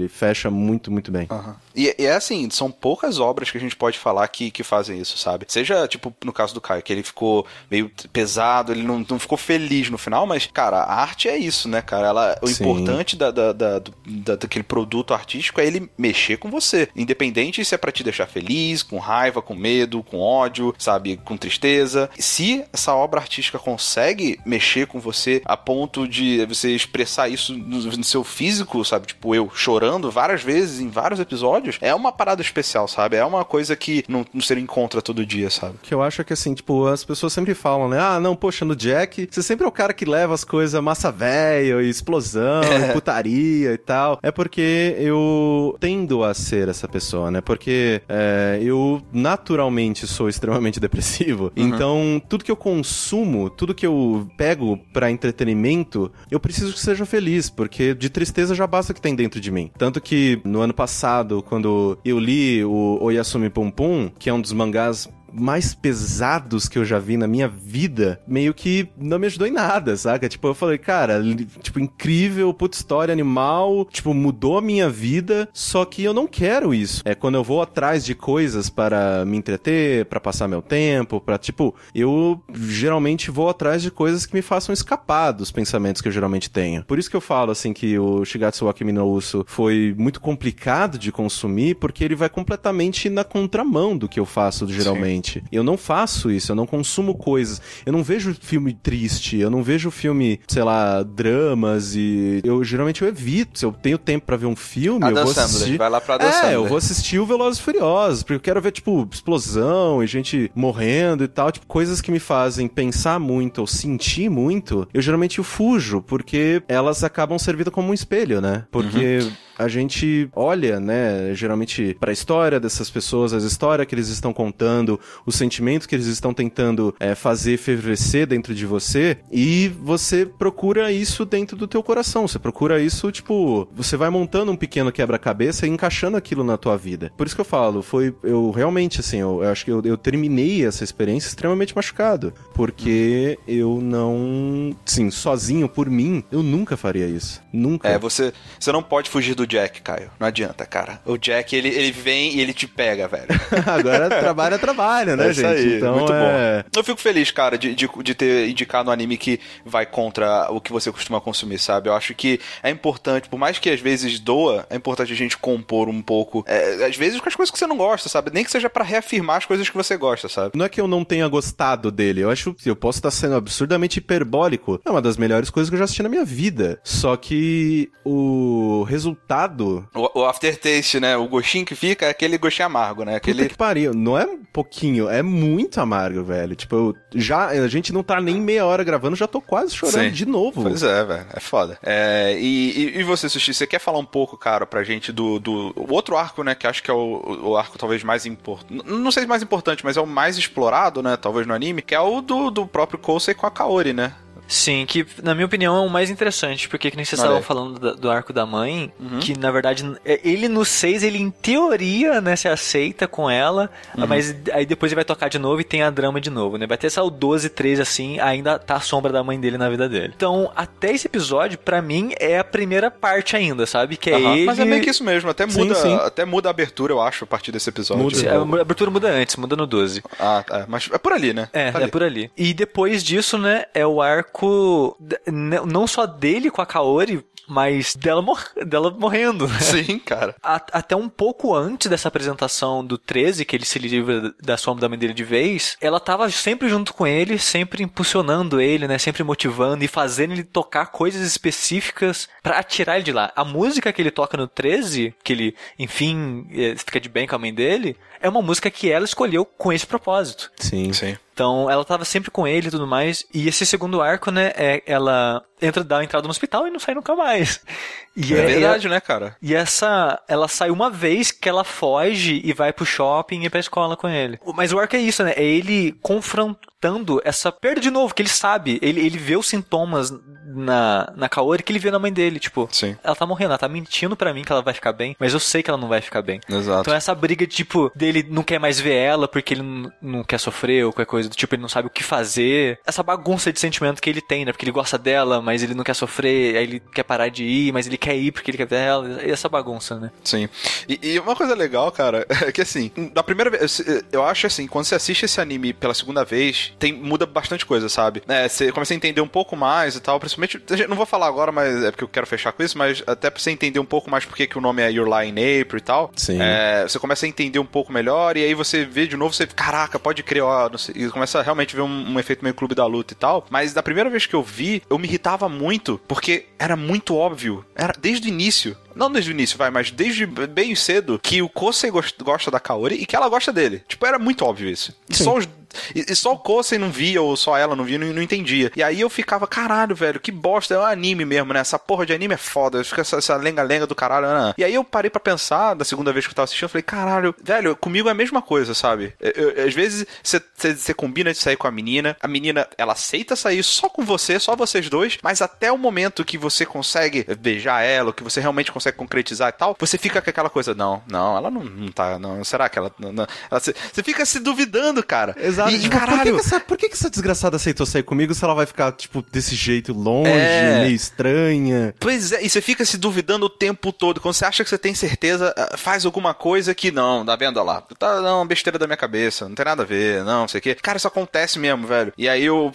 fecha muito, muito bem. E é assim, são poucas obras que a gente pode falar que fazem isso, sabe? Seja, tipo, no caso do Caio, que ele ficou meio pesado, ele não ficou feliz no final, mas, cara, a arte é isso, né, cara? O importante daquele produto artístico é ele mexer com você. Independente se é pra te deixar feliz, com raiva, com medo, com ódio, sabe? Com tristeza. Se essa obra artística consegue mexer com você a ponto de você expressar isso no seu físico, sabe? Tipo, eu chorando várias vezes em vários episódios, é uma parada especial, sabe? É uma coisa que não se encontra todo dia, sabe? Que eu acho que, assim, tipo, as pessoas sempre falam, né? Ah, não, poxa, no Jack, você sempre é o cara que leva as coisas massa velha, e explosão, e putaria e tal. É porque eu tendo a ser essa pessoa, né? Porque eu naturalmente sou extremamente depressivo. Então, tudo que eu consumo, tudo que eu pego pra entretenimento, eu preciso que seja feliz, porque de tristeza já basta o que tem dentro de mim. Tanto que no ano passado, quando eu li o Oyasumi Punpun, que é um dos mangás mais pesados que eu já vi na minha vida, meio que não me ajudou em nada, saca? Tipo, eu falei, cara, tipo, incrível, puta história animal, tipo, mudou a minha vida, só que eu não quero isso. É quando eu vou atrás de coisas para me entreter, para passar meu tempo, para tipo, eu geralmente vou atrás de coisas que me façam escapar dos pensamentos que eu geralmente tenho. Por isso que eu falo, assim, que o Shigatsu wa Kimi no Uso foi muito complicado de consumir, porque ele vai completamente na contramão do que eu faço geralmente. Eu não faço isso, eu não consumo coisas, eu não vejo filme triste, eu não vejo filme, sei lá, dramas, e eu geralmente evito. Se eu tenho tempo pra ver um filme, eu vou assistir... Vai lá pra eu vou assistir o Velozes e Furiosos, porque eu quero ver, tipo, explosão e gente morrendo e tal, tipo, coisas que me fazem pensar muito ou sentir muito, eu geralmente fujo, porque elas acabam servindo como um espelho, né? Porque... a gente olha, né, geralmente pra história dessas pessoas, as histórias que eles estão contando, os sentimentos que eles estão tentando fazer fervescer dentro de você, e você procura isso dentro do teu coração, você procura isso, tipo, você vai montando um pequeno quebra-cabeça e encaixando aquilo na tua vida. Por isso que eu falo, eu realmente, assim, eu acho que eu terminei essa experiência extremamente machucado, porque eu não, sim, sozinho, por mim, eu nunca faria isso, nunca. Você não pode fugir do Jack, Caio, não adianta, cara, o Jack, ele vem e ele te pega, velho. Agora trabalha, né, gente? Aí, então, muito bom. Eu fico feliz, cara, de ter indicado um anime que vai contra o que você costuma consumir, sabe? Eu acho que é importante, por mais que às vezes doa, é importante a gente compor um pouco, às vezes com as coisas que você não gosta, sabe? Nem que seja pra reafirmar as coisas que você gosta, sabe? Não é que eu não tenha gostado dele, eu acho que eu posso estar sendo absurdamente hiperbólico, é uma das melhores coisas que eu já assisti na minha vida, só que o resultado... O aftertaste, né? O gostinho que fica é aquele gostinho amargo, né? Aquele... Puta que pariu, não é um pouquinho, é muito amargo, velho. Tipo, a gente não tá nem meia hora gravando, já tô quase chorando. Sim. De novo. Pois é, velho, é foda. E você, Sushi, você quer falar um pouco, cara, pra gente do outro arco, né, que acho que é o arco talvez mais importante, não sei se mais importante, mas é o mais explorado, né, talvez no anime, que é o do próprio Kousei com a Kaori, né? Sim, que na minha opinião é o mais interessante, porque que nem vocês estavam falando do arco da mãe, que na verdade ele no 6, ele em teoria, né, se aceita com ela, mas aí depois ele vai tocar de novo e tem a drama de novo, né, vai ter essa o 12, 13 assim, ainda tá a sombra da mãe dele na vida dele. Então, até esse episódio, pra mim, é a primeira parte ainda, sabe, que é ele... Mas é meio que isso mesmo, até muda a abertura, eu acho, a partir desse episódio. A abertura muda antes, muda no 12. Ah, tá, mas é por ali, né? É por ali. E depois disso, né, é o arco não só dele com a Kaori, mas dela morrendo, né? Sim, cara. Até um pouco antes dessa apresentação do 13, que ele se livra da sombra da mãe dele de vez, ela tava sempre junto com ele, sempre impulsionando ele, né? Sempre motivando e fazendo ele tocar coisas específicas pra tirar ele de lá. A música que ele toca no 13, que ele, enfim, fica de bem com a mãe dele, é uma música que ela escolheu com esse propósito. Sim, sim. Então, ela tava sempre com ele e tudo mais. E esse segundo arco, né, ela dá a entrada no hospital e não sai nunca mais. E é verdade, né, cara? E ela sai uma vez que ela foge e vai pro shopping e pra escola com ele. Mas o arco é isso, né? É ele confrontando essa perda de novo, que ele sabe. Ele vê os sintomas na Kaori que ele vê na mãe dele, tipo... Sim. Ela tá morrendo, ela tá mentindo pra mim que ela vai ficar bem, mas eu sei que ela não vai ficar bem. Exato. Então essa briga, tipo, dele não quer mais ver ela porque ele não quer sofrer ou qualquer coisa do tipo, ele não sabe o que fazer. Essa bagunça de sentimento que ele tem, né? Porque ele gosta dela, mas ele não quer sofrer, aí ele quer parar de ir, mas ele quer ir porque ele quer ver ela, e essa bagunça, né? Sim. E uma coisa legal, cara, é que assim, na primeira vez, eu acho assim, quando você assiste esse anime pela segunda vez, muda bastante coisa, sabe? Você começa a entender um pouco mais e tal, principalmente, não vou falar agora, mas é porque eu quero fechar com isso, mas até pra você entender um pouco mais porque que o nome é Your Lie in April e tal. Sim. Você começa a entender um pouco melhor e aí você vê de novo, você, caraca, pode crer, ó, não sei, e começa a realmente ver um efeito meio Clube da Luta e tal, mas da primeira vez que eu vi, eu me irritava muito, porque era muito óbvio, era desde o início. Não desde o início, vai, mas desde bem cedo que o Kousei gosta da Kaori e que ela gosta dele. Tipo, era muito óbvio isso. E só o Kousei não via, ou só ela não via, não entendia. E aí eu ficava, caralho, velho, que bosta, é um anime mesmo, né? Essa porra de anime é foda, fica essa lenga-lenga do caralho. Não. E aí eu parei pra pensar, da segunda vez que eu tava assistindo, eu falei, caralho, velho, comigo é a mesma coisa, sabe? Às vezes você combina de sair com a menina, ela aceita sair só com você, só vocês dois, mas até o momento que você consegue beijar ela, ou que você realmente consegue concretizar e tal, você fica com aquela coisa, não, ela não tá, não, será que ela... Você fica se duvidando, cara. Exato. E, tipo, caralho... Por que essa desgraçada aceitou sair comigo se ela vai ficar, tipo, desse jeito longe, meio estranha? Pois é, e você fica se duvidando o tempo todo. Quando você acha que você tem certeza, faz alguma coisa que não, tá vendo, olha lá, tá, não, besteira da minha cabeça, não tem nada a ver, não sei o quê. Cara, isso acontece mesmo, velho. E aí eu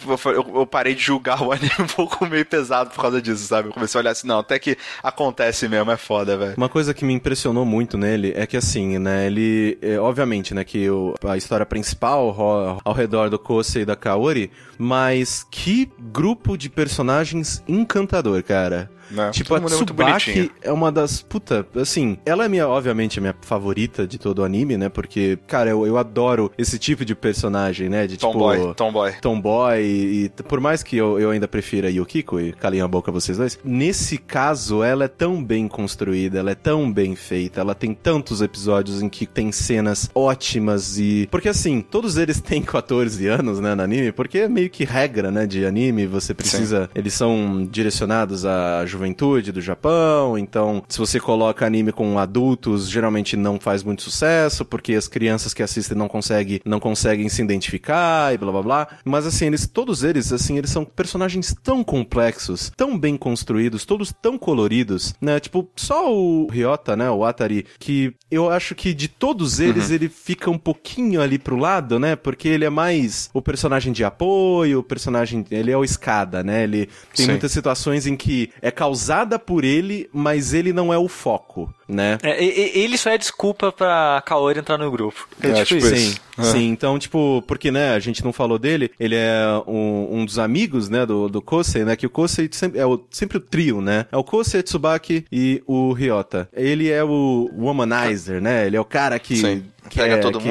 parei de julgar o anime um pouco meio pesado por causa disso, sabe? Eu comecei a olhar assim, não, até que acontece mesmo, é foda, velho. Uma coisa que me impressionou muito nele é que, assim, né, ele... obviamente, né, que a história principal rola ao redor do Kousei e da Kaori, mas que grupo de personagens encantador, cara. Né? Tipo, a Tsubaki é uma das... Puta, assim, ela é minha, obviamente, a minha favorita de todo o anime, né? Porque, cara, eu adoro esse tipo de personagem, né? De tomboy, tipo... Tomboy. E por mais que eu ainda prefira Yukiko, e calem a boca vocês dois, nesse caso, ela é tão bem construída, ela é tão bem feita, ela tem tantos episódios em que tem cenas ótimas e... Porque, assim, todos eles têm 14 anos, né, no anime, porque é meio que regra, né, de anime, você precisa... Sim. Eles são direcionados à juventude do Japão, então, se você coloca anime com adultos, geralmente não faz muito sucesso, porque as crianças que assistem não conseguem se identificar e blá blá blá, mas, assim, todos eles são personagens tão complexos, tão bem construídos, todos tão coloridos, né, tipo, só o Ryota, né, o Atari, que eu acho que de todos eles, ele fica um pouquinho ali pro lado, né, porque ele é mais o personagem de apoio, ele é o escada, né, ele tem Sim. muitas situações em que é causada por ele, mas ele não é o foco, né. Ele só é desculpa pra Kaori entrar no grupo. Sim, então, tipo, porque, né, a gente não falou dele, ele é um dos amigos, né, do Kousei, né, que o Kousei sempre o trio, né, é o Kousei, Tsubaki e o Ryota. Ele é o womanizer, né, ele é o cara que... Sim. Pega todo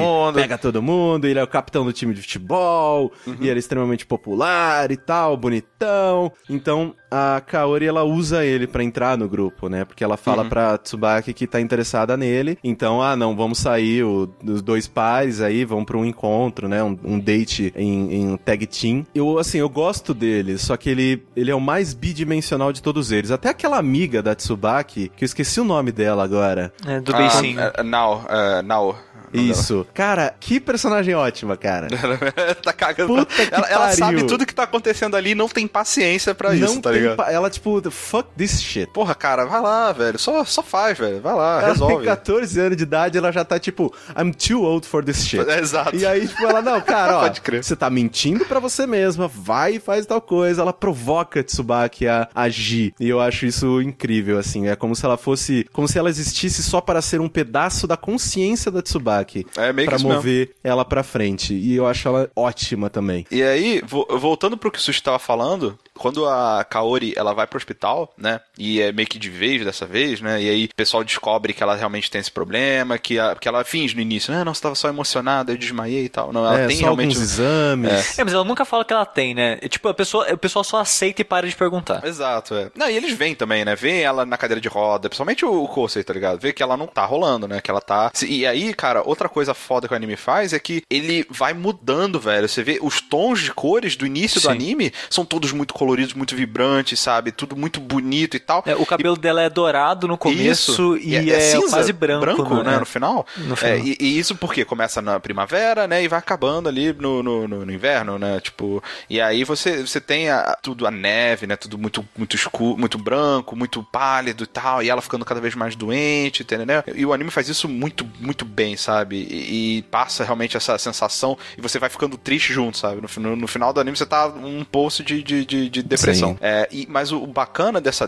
mundo, ele é o capitão do time de futebol, e ele é extremamente popular e tal, bonitão. Então, a Kaori, ela usa ele pra entrar no grupo, né? Porque ela fala pra Tsubaki que tá interessada nele. Então, não, vamos sair, os dois pares aí, vão pra um encontro, né? Um date em tag team. Eu gosto dele, só que ele é o mais bidimensional de todos eles. Até aquela amiga da Tsubaki, que eu esqueci o nome dela agora. É, do beicinho. Nao. Isso. Cara, que personagem ótima, cara. Tá cagando. Ela sabe tudo que tá acontecendo ali e não tem paciência pra isso, tá ligado? Ela, tipo, fuck this shit. Porra, cara, vai lá, velho. Só faz, velho. Vai lá, resolve. Ela tem 14 anos de idade, ela já tá, tipo, I'm too old for this shit. Exato. E aí, tipo, ela, não, cara, ó, você tá mentindo pra você mesma, vai e faz tal coisa. Ela provoca Tsubaki a agir. E eu acho isso incrível, assim. É como se ela existisse só para ser um pedaço da consciência da Tsubaki. Pra mover ela pra frente. E eu acho ela ótima também. E aí, voltando pro que o Sushi tava falando, quando a Kaori, ela vai pro hospital, né? E é meio que de vez dessa vez, né? E aí o pessoal descobre que ela realmente tem esse problema, que ela finge no início, não, você tava só emocionada, eu desmaiei e tal. Não, ela tem só realmente... alguns exames. Mas ela nunca fala que ela tem, né? Tipo, o pessoal só aceita e para de perguntar. Exato, Não, e eles vêm também, né? Vêem ela na cadeira de roda, principalmente o Kousei, tá ligado? Vê que ela não tá rolando, né? Que ela tá... E aí, cara, outra coisa foda que o anime faz é que ele vai mudando, velho. Você vê os tons de cores do início Sim. do anime são todos muito coloridos, muito vibrantes, sabe? Tudo muito bonito e tal. O cabelo dela é dourado no começo cinza, quase branco, né? No final. No final. E isso porque começa na primavera, né? E vai acabando ali no inverno, né? Tipo, e aí você tem tudo a neve, né? Tudo muito, muito escuro, muito branco, muito pálido e tal. E ela ficando cada vez mais doente, entendeu? E o anime faz isso muito, muito bem, sabe? E passa realmente essa sensação e você vai ficando triste junto, sabe? No final do anime você tá um poço de depressão. Mas o bacana dessa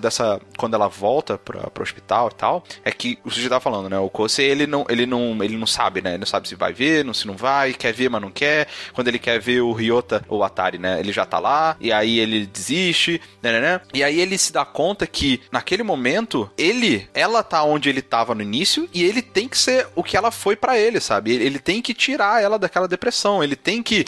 quando ela volta pro hospital e tal, é que o Sushi tava falando, né? O Kousei, ele não sabe, né? Ele não sabe se vai ver, se não vai, quer ver, mas não quer. Quando ele quer ver o Ryota ou o Atari, né? Ele já tá lá, e aí ele desiste, né? E aí ele se dá conta que, naquele momento, ela tá onde ele tava no início, e ele tem que ser o que ela foi pra ele, sabe? Ele tem que tirar ela daquela depressão, ele tem que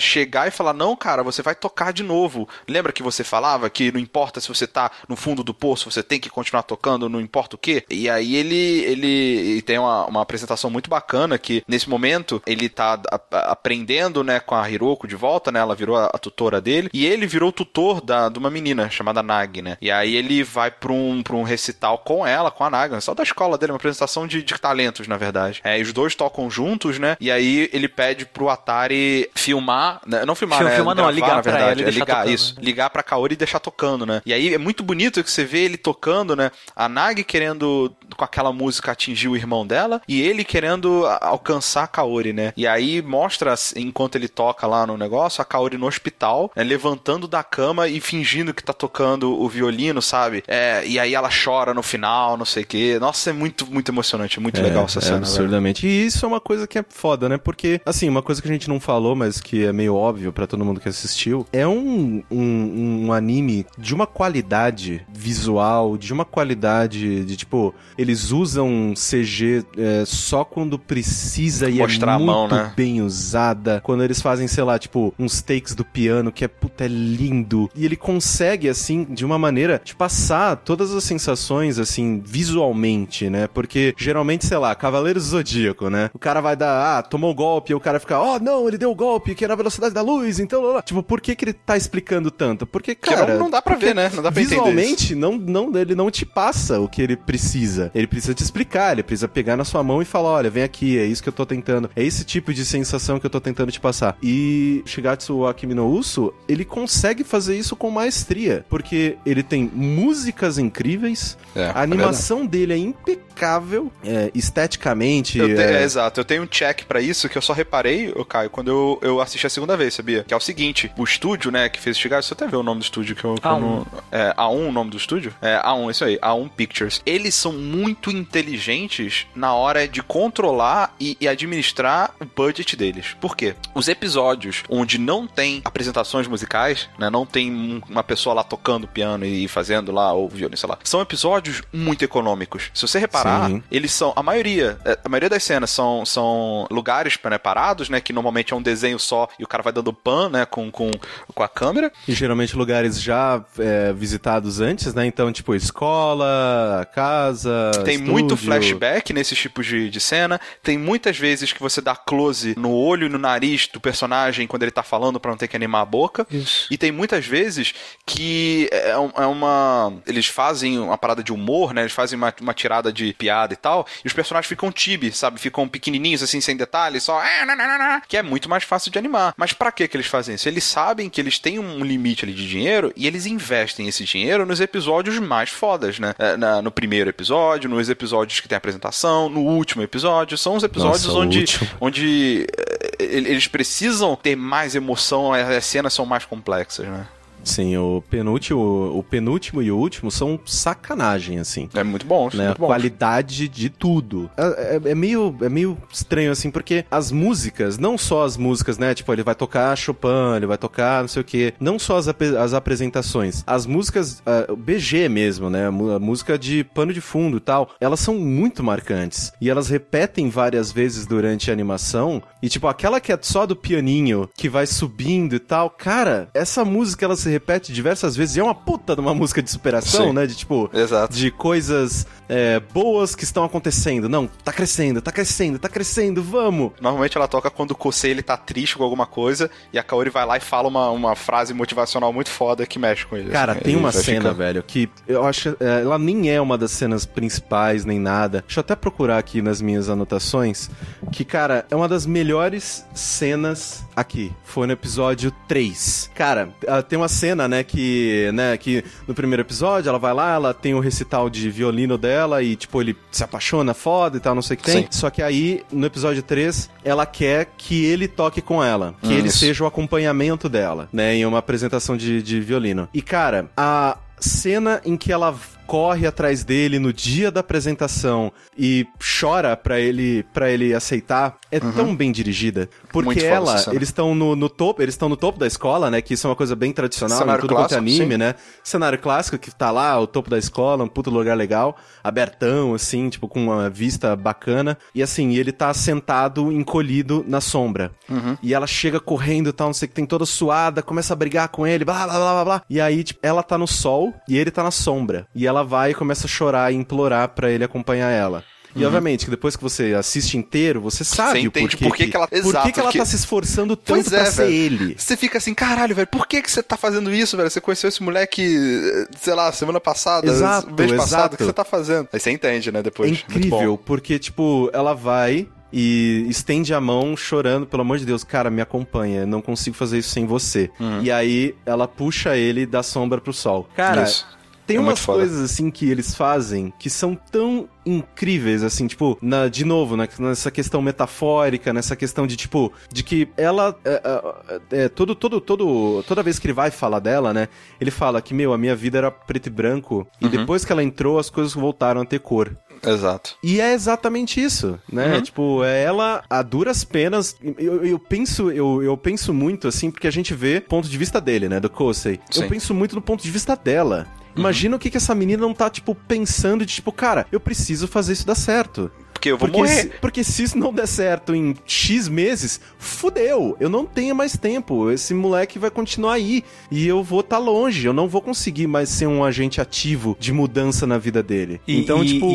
chegar e falar, não, cara, você vai tocar de novo. Lembra que você falava que não importa se você tá no fundo do poço, você tem que continuar tocando, não importa o quê? E aí ele tem uma apresentação muito bacana que, nesse momento, ele tá aprendendo, né, com a Hiroko de volta, né? Ela virou a tutora dele, e ele virou o tutor de uma menina chamada Nagi, né? E aí ele vai pra um recital com ela, com a Nagi, só da escola dele, uma apresentação de talentos, na verdade. E os dois tocam juntos, né? E aí ele pede pro Atari filmar, né? Não filmar, né? Filmar, gravar, não, ligar na verdade. Ela, ligar, tocando, isso. Né? Ligar pra Kaori e deixar tocando, né? E aí é muito bonito que você vê ele tocando, né? A Nagi querendo, com aquela música, atingir o irmão dela, e ele querendo alcançar a Kaori, né? E aí mostra, enquanto ele toca lá no negócio, a Kaori no hospital, né? Levantando da cama e fingindo que tá tocando o violino, sabe? E aí ela chora no final, não sei o quê. Nossa, é muito, muito emocionante, muito legal essa cena, velho. E isso é uma coisa que é foda, né? Porque, assim, uma coisa que a gente não falou, mas que é meio óbvio pra todo mundo que assistiu, é um um anime de uma qualidade visual, de uma qualidade de, tipo, eles usam CG só quando precisa e mostrar é muito a mão, né? Bem usada. Quando eles fazem, sei lá, tipo, uns takes do piano, que é, puta, é lindo. E ele consegue, assim, de uma maneira de passar todas as sensações, assim, visualmente, né? Porque, geralmente, sei lá, Cavaleiros do Zodíaco, né? O cara vai dar, tomou o golpe, e o cara fica, não, ele deu o golpe, que era a velocidade da luz, então... Lá, lá. Tipo, por que que ele tá explicando tanto? Porque, cara... Porque não dá pra ver, né? Não dá pra entender. Visualmente, não, ele não te passa o que ele precisa. Ele precisa te explicar, ele precisa pegar na sua mão e falar, olha, vem aqui, é isso que eu tô tentando. É esse tipo de sensação que eu tô tentando te passar. E Shigatsu wa Kimi no Uso, ele consegue fazer isso com maestria, porque ele tem músicas incríveis, a animação dele é impecável, esteticamente... Exato, eu tenho um check pra isso que eu só reparei, Caio, quando eu assisti a segunda vez, sabia? Que é o seguinte, o estúdio, né, que fez Shigatsu, você até vê o nome do estúdio que eu... Que A1. Eu não, A1, o nome do estúdio? A1, isso aí, A1 Pictures. Eles são muito inteligentes na hora de controlar e administrar o budget deles. Por quê? Os episódios onde não tem apresentações musicais, né, não tem uma pessoa lá tocando piano e fazendo lá, ou violino, sei lá, são episódios muito econômicos. Se você reparar, sim, eles são, a maioria das cenas são lugares, né, parados, né, que normalmente é um desenho só e o cara vai dando pan, né, com a câmera. E geralmente lugares já visitados antes, né, então tipo escola, casa, tem estúdio. Muito flashback nesses tipos de cena, tem muitas vezes que você dá close no olho e no nariz do personagem quando ele tá falando pra não ter que animar a boca. Isso. E tem muitas vezes que é uma... Eles fazem uma parada de humor, né, eles fazem uma tirada de piada e tal, e os personagens ficam tibi, sabe, ficam pequenininhos assim, sem detalhes, só... Que é muito mais fácil de animar. Mas pra que eles fazem isso? Eles sabem que eles têm um limite ali de dinheiro e eles investem esse dinheiro nos episódios mais fodas, né? No primeiro episódio, nos episódios que tem apresentação, no último episódio. São os episódios onde eles precisam ter mais emoção, as cenas são mais complexas, né? Sim, o penúltimo e o último são sacanagem, assim. É muito bom, né? Muito bom. Qualidade de tudo. É meio estranho, assim, porque as músicas, não só as músicas, né? Tipo, ele vai tocar Chopin, ele vai tocar não sei o quê. Não só as apresentações. As músicas, o BG mesmo, né? A música de pano de fundo e tal, elas são muito marcantes. E elas repetem várias vezes durante a animação. E, tipo, aquela que é só do pianinho, que vai subindo e tal. Cara, essa música, ela se repete diversas vezes, e é uma puta de uma música de superação, sim, né, de tipo, exato, de coisas boas que estão acontecendo, não, tá crescendo, tá crescendo, tá crescendo, vamos! Normalmente ela toca quando o Kousei, ele tá triste com alguma coisa, e a Kaori vai lá e fala uma frase motivacional muito foda que mexe com ele. Cara, assim, tem uma cena, velho, que eu acho, ela nem é uma das cenas principais, nem nada, deixa eu até procurar aqui nas minhas anotações, que, cara, é uma das melhores cenas aqui, foi no episódio 3. Cara, tem uma cena, né, que no primeiro episódio ela vai lá, ela tem o recital de violino dela e, tipo, ele se apaixona foda e tal, não sei o que tem. Sim. Só que aí, no episódio 3, ela quer que ele toque com ela, que ele seja o acompanhamento dela, né, em uma apresentação de violino. E, cara, a cena em que ela corre atrás dele no dia da apresentação e chora pra ele aceitar, é tão bem dirigida. Porque eles estão no topo da escola, né? Que isso é uma coisa bem tradicional, cenário em tudo clássico, quanto é anime, sim, né? Cenário clássico que tá lá, o topo da escola, um puto lugar legal, abertão, assim, tipo, com uma vista bacana. E assim, ele tá sentado, encolhido na sombra. E ela chega correndo e tal, não sei o que, tem toda suada, começa a brigar com ele, blá, blá, blá, blá, blá. E aí, tipo, ela tá no sol e ele tá na sombra. E ela vai e começa a chorar e implorar pra ele acompanhar ela. E, obviamente, que depois que você assiste inteiro, você sabe o porquê. Por que ela tá se esforçando tanto pra ser ele. Você fica assim, caralho, velho, por que você tá fazendo isso, velho? Você conheceu esse moleque, sei lá, semana passada, mês passado, o que você tá fazendo? Aí você entende, né, depois. É incrível, porque, tipo, ela vai... E estende a mão chorando, pelo amor de Deus, cara, me acompanha, não consigo fazer isso sem você. E aí ela puxa ele da sombra pro sol. Cara, isso. Tem umas coisas assim que eles fazem que são tão incríveis, assim, tipo, de novo, né, nessa questão metafórica, nessa questão de, tipo, de que ela toda vez que ele vai falar dela, né, ele fala que, meu, a minha vida era preto e branco, e depois que ela entrou, as coisas voltaram a ter cor. Exato. E é exatamente isso, né? Uhum. Tipo, é ela a duras penas. Eu penso muito, assim, porque a gente vê ponto de vista dele, né? Do Kousei. Sim. Eu penso muito do ponto de vista dela. Uhum. Imagina o que essa menina não tá, tipo, pensando de, tipo, cara, eu preciso fazer isso dar certo. Porque eu vou morrer. Porque se isso não der certo em X meses, fudeu. Eu não tenho mais tempo. Esse moleque vai continuar aí. E eu vou estar longe. Eu não vou conseguir mais ser um agente ativo de mudança na vida dele. E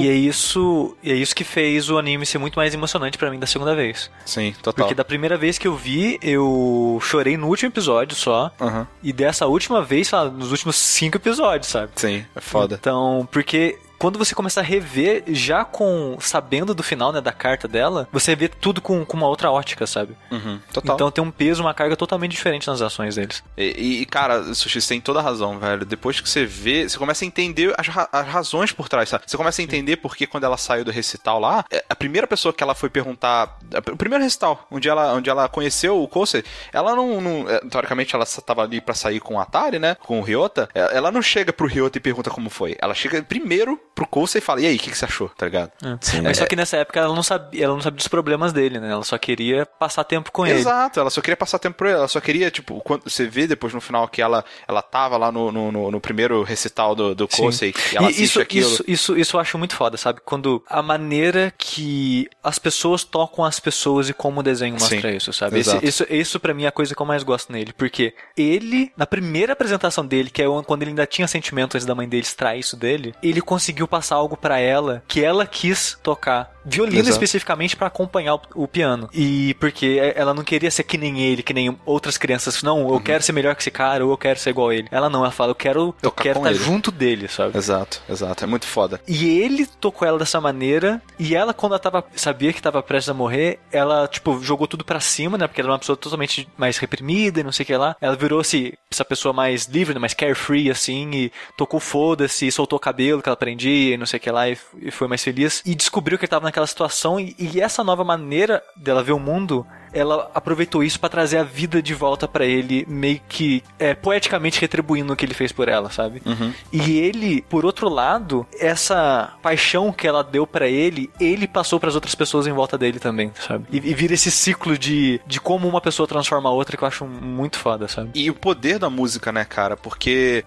é isso que fez o anime ser muito mais emocionante pra mim da segunda vez. Sim, total. Porque da primeira vez que eu vi, eu chorei no último episódio só. Uhum. E dessa última vez, sei lá, nos últimos 5 episódios, sabe? Sim, é foda. Então, porque... quando você começa a rever, já com... sabendo do final, né, da carta dela, você vê tudo com uma outra ótica, sabe? Uhum, total. Então tem um peso, uma carga totalmente diferente nas ações deles. E cara, Sushi, você tem toda a razão, velho. Depois que você vê, você começa a entender as razões por trás, sabe? Você começa a entender porque quando ela saiu do recital lá, a primeira pessoa que ela foi perguntar... o primeiro recital, onde ela conheceu o Kousei, ela não... teoricamente, ela tava ali pra sair com o Atari, né? Com o Ryota. Ela não chega pro Ryota e pergunta como foi. Ela chega primeiro... pro Kousei e fala, e aí, o que você achou, tá ligado? Sim, mas só que nessa época ela não sabia dos problemas dele, né? Ela só queria passar tempo com ele. Exato, ela só queria passar tempo com ele, ela só queria, tipo, quando você vê depois no final que ela tava lá no primeiro recital do Kousei e ela assiste aquilo. Isso eu acho muito foda, sabe? Quando a maneira que as pessoas tocam as pessoas e como o desenho mostra isso, sabe? Isso pra mim é a coisa que eu mais gosto nele, porque ele, na primeira apresentação dele, que é quando ele ainda tinha sentimento antes da mãe dele extrair isso dele, ele conseguiu passar algo pra ela que ela quis tocar. Violino. Exato. Especificamente pra acompanhar o piano. E porque ela não queria ser que nem ele, que nem outras crianças. Não, eu quero ser melhor que esse cara, ou eu quero ser igual a ele. Ela não, ela fala, eu quero estar junto dele, sabe? Exato. É muito foda. E ele tocou ela dessa maneira, e ela, quando ela sabia que tava prestes a morrer, ela, tipo, jogou tudo pra cima, né? Porque ela era uma pessoa totalmente mais reprimida e não sei o que lá. Ela virou, assim, essa pessoa mais livre, né? Mais carefree, assim, e tocou foda-se, e soltou o cabelo que ela prendia e não sei o que lá, e foi mais feliz. E descobriu que ele tava naquela situação, e essa nova maneira dela ver o mundo, ela aproveitou isso pra trazer a vida de volta pra ele, meio que poeticamente retribuindo o que ele fez por ela, sabe? Uhum. E ele, por outro lado, essa paixão que ela deu pra ele, ele passou pras outras pessoas em volta dele também, sabe? E vira esse ciclo de como uma pessoa transforma a outra, que eu acho muito foda, sabe? E o poder da música, né, cara? Porque,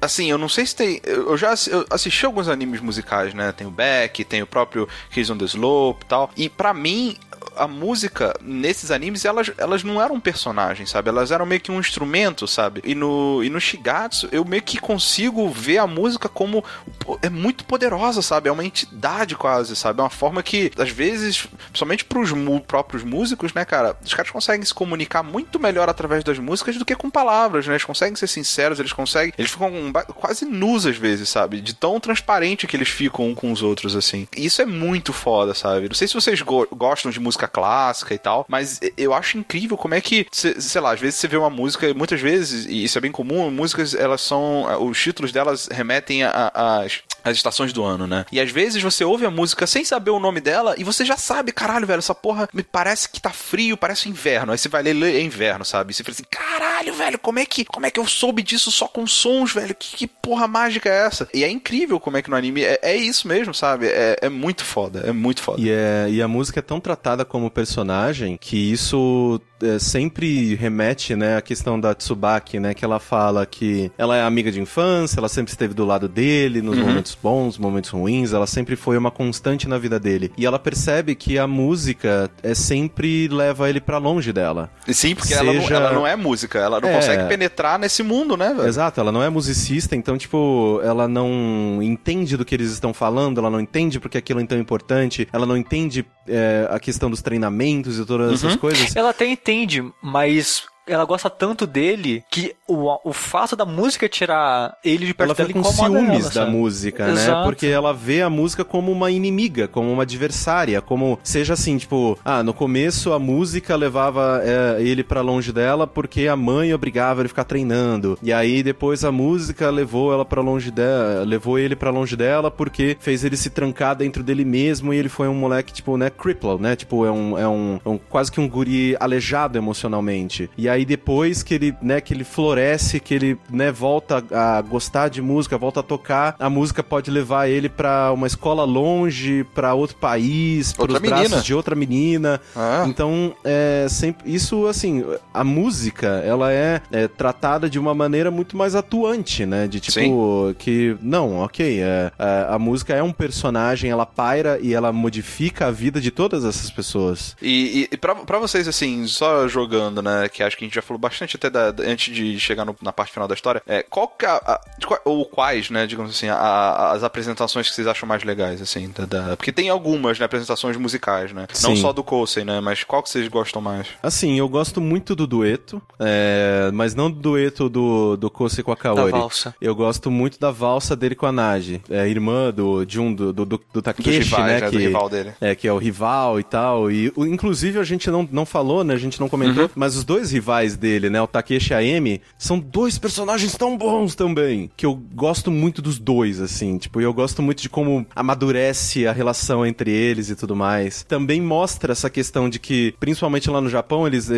assim, eu não sei se tem... Eu já assisti alguns animes musicais, né? Tem o Beck, tem o próprio Kids on the Slope e tal. E pra mim... a música, nesses animes, elas não eram personagens, sabe? Elas eram meio que um instrumento, sabe? E no Shigatsu, eu meio que consigo ver a música como... é muito poderosa, sabe? É uma entidade quase, sabe? É uma forma que, às vezes, principalmente pros próprios músicos, né, cara? Os caras conseguem se comunicar muito melhor através das músicas do que com palavras, né? Eles conseguem ser sinceros, eles ficam quase nus, às vezes, sabe? De tão transparente que eles ficam um com os outros, assim. E isso é muito foda, sabe? Não sei se vocês gostam de música clássica e tal, mas eu acho incrível como é que, sei lá, às vezes você vê uma música, muitas vezes, e isso é bem comum, músicas, elas são, os títulos delas remetem às estações do ano, né? E às vezes você ouve a música sem saber o nome dela e você já sabe, caralho, velho, essa porra me parece que tá frio, parece inverno. Aí você vai ler, é inverno, sabe? E você fala assim, caralho, velho, como é que eu soube disso só com sons, velho? Que porra mágica é essa? E é incrível como é que no anime é isso mesmo, sabe? É muito foda, é muito foda. E a música é tão tratada como personagem que isso... sempre remete, né, à questão da Tsubaki, né, que ela fala que ela é amiga de infância, ela sempre esteve do lado dele, nos momentos bons, momentos ruins, ela sempre foi uma constante na vida dele. E ela percebe que a música sempre leva ele pra longe dela. Sim, porque ela não é música, ela não consegue penetrar nesse mundo, né, velho? Exato, ela não é musicista, então, tipo, ela não entende do que eles estão falando, ela não entende porque aquilo é tão importante, ela não entende a questão dos treinamentos e todas essas coisas. Ela até entende, mas... ela gosta tanto dele que o fato da música tirar ele de perto dela incomoda ela. Ela fica com ciúmes da música, né? Exato. Porque ela vê a música como uma inimiga, como uma adversária, como... seja assim, tipo... ah, no começo a música levava ele pra longe dela porque a mãe obrigava ele a ficar treinando. E aí depois a música levou ela pra longe dela... levou ele pra longe dela porque fez ele se trancar dentro dele mesmo e ele foi um moleque, tipo, né? Cripple, né? Tipo, é um quase que um guri aleijado emocionalmente. E aí depois que ele, né, que ele floresce, que ele, né, volta a gostar de música, volta a tocar, a música pode levar ele pra uma escola longe, pra outro país, pros braços de outra menina. Ah. Então, é, sempre, isso, assim, a música, ela é tratada de uma maneira muito mais atuante, né? De tipo, sim, que, não, ok, a música é um personagem, ela paira e ela modifica a vida de todas essas pessoas. E pra vocês, assim, só jogando, né, que acho que a gente já falou bastante até antes de chegar na parte final da história, qual que ou quais, né, digamos assim, as apresentações que vocês acham mais legais, assim, porque tem algumas, né, apresentações musicais, né, não só do Kousei, né, mas qual que vocês gostam mais? Assim, eu gosto muito do dueto, mas não do dueto do Kousei com a Kaori. Da valsa. Eu gosto muito da valsa dele com a Nagi, irmã do Takeshi, do Shibai, né, que, do rival dele. Que é o rival e tal, e inclusive a gente não falou, né, a gente não comentou, uhum, mas os dois rivais dele, né, o Takeshi e a Amy, são dois personagens tão bons também, que eu gosto muito dos dois, assim, tipo, eu gosto muito de como amadurece a relação entre eles e tudo mais. Também mostra essa questão de que, principalmente lá no Japão, eles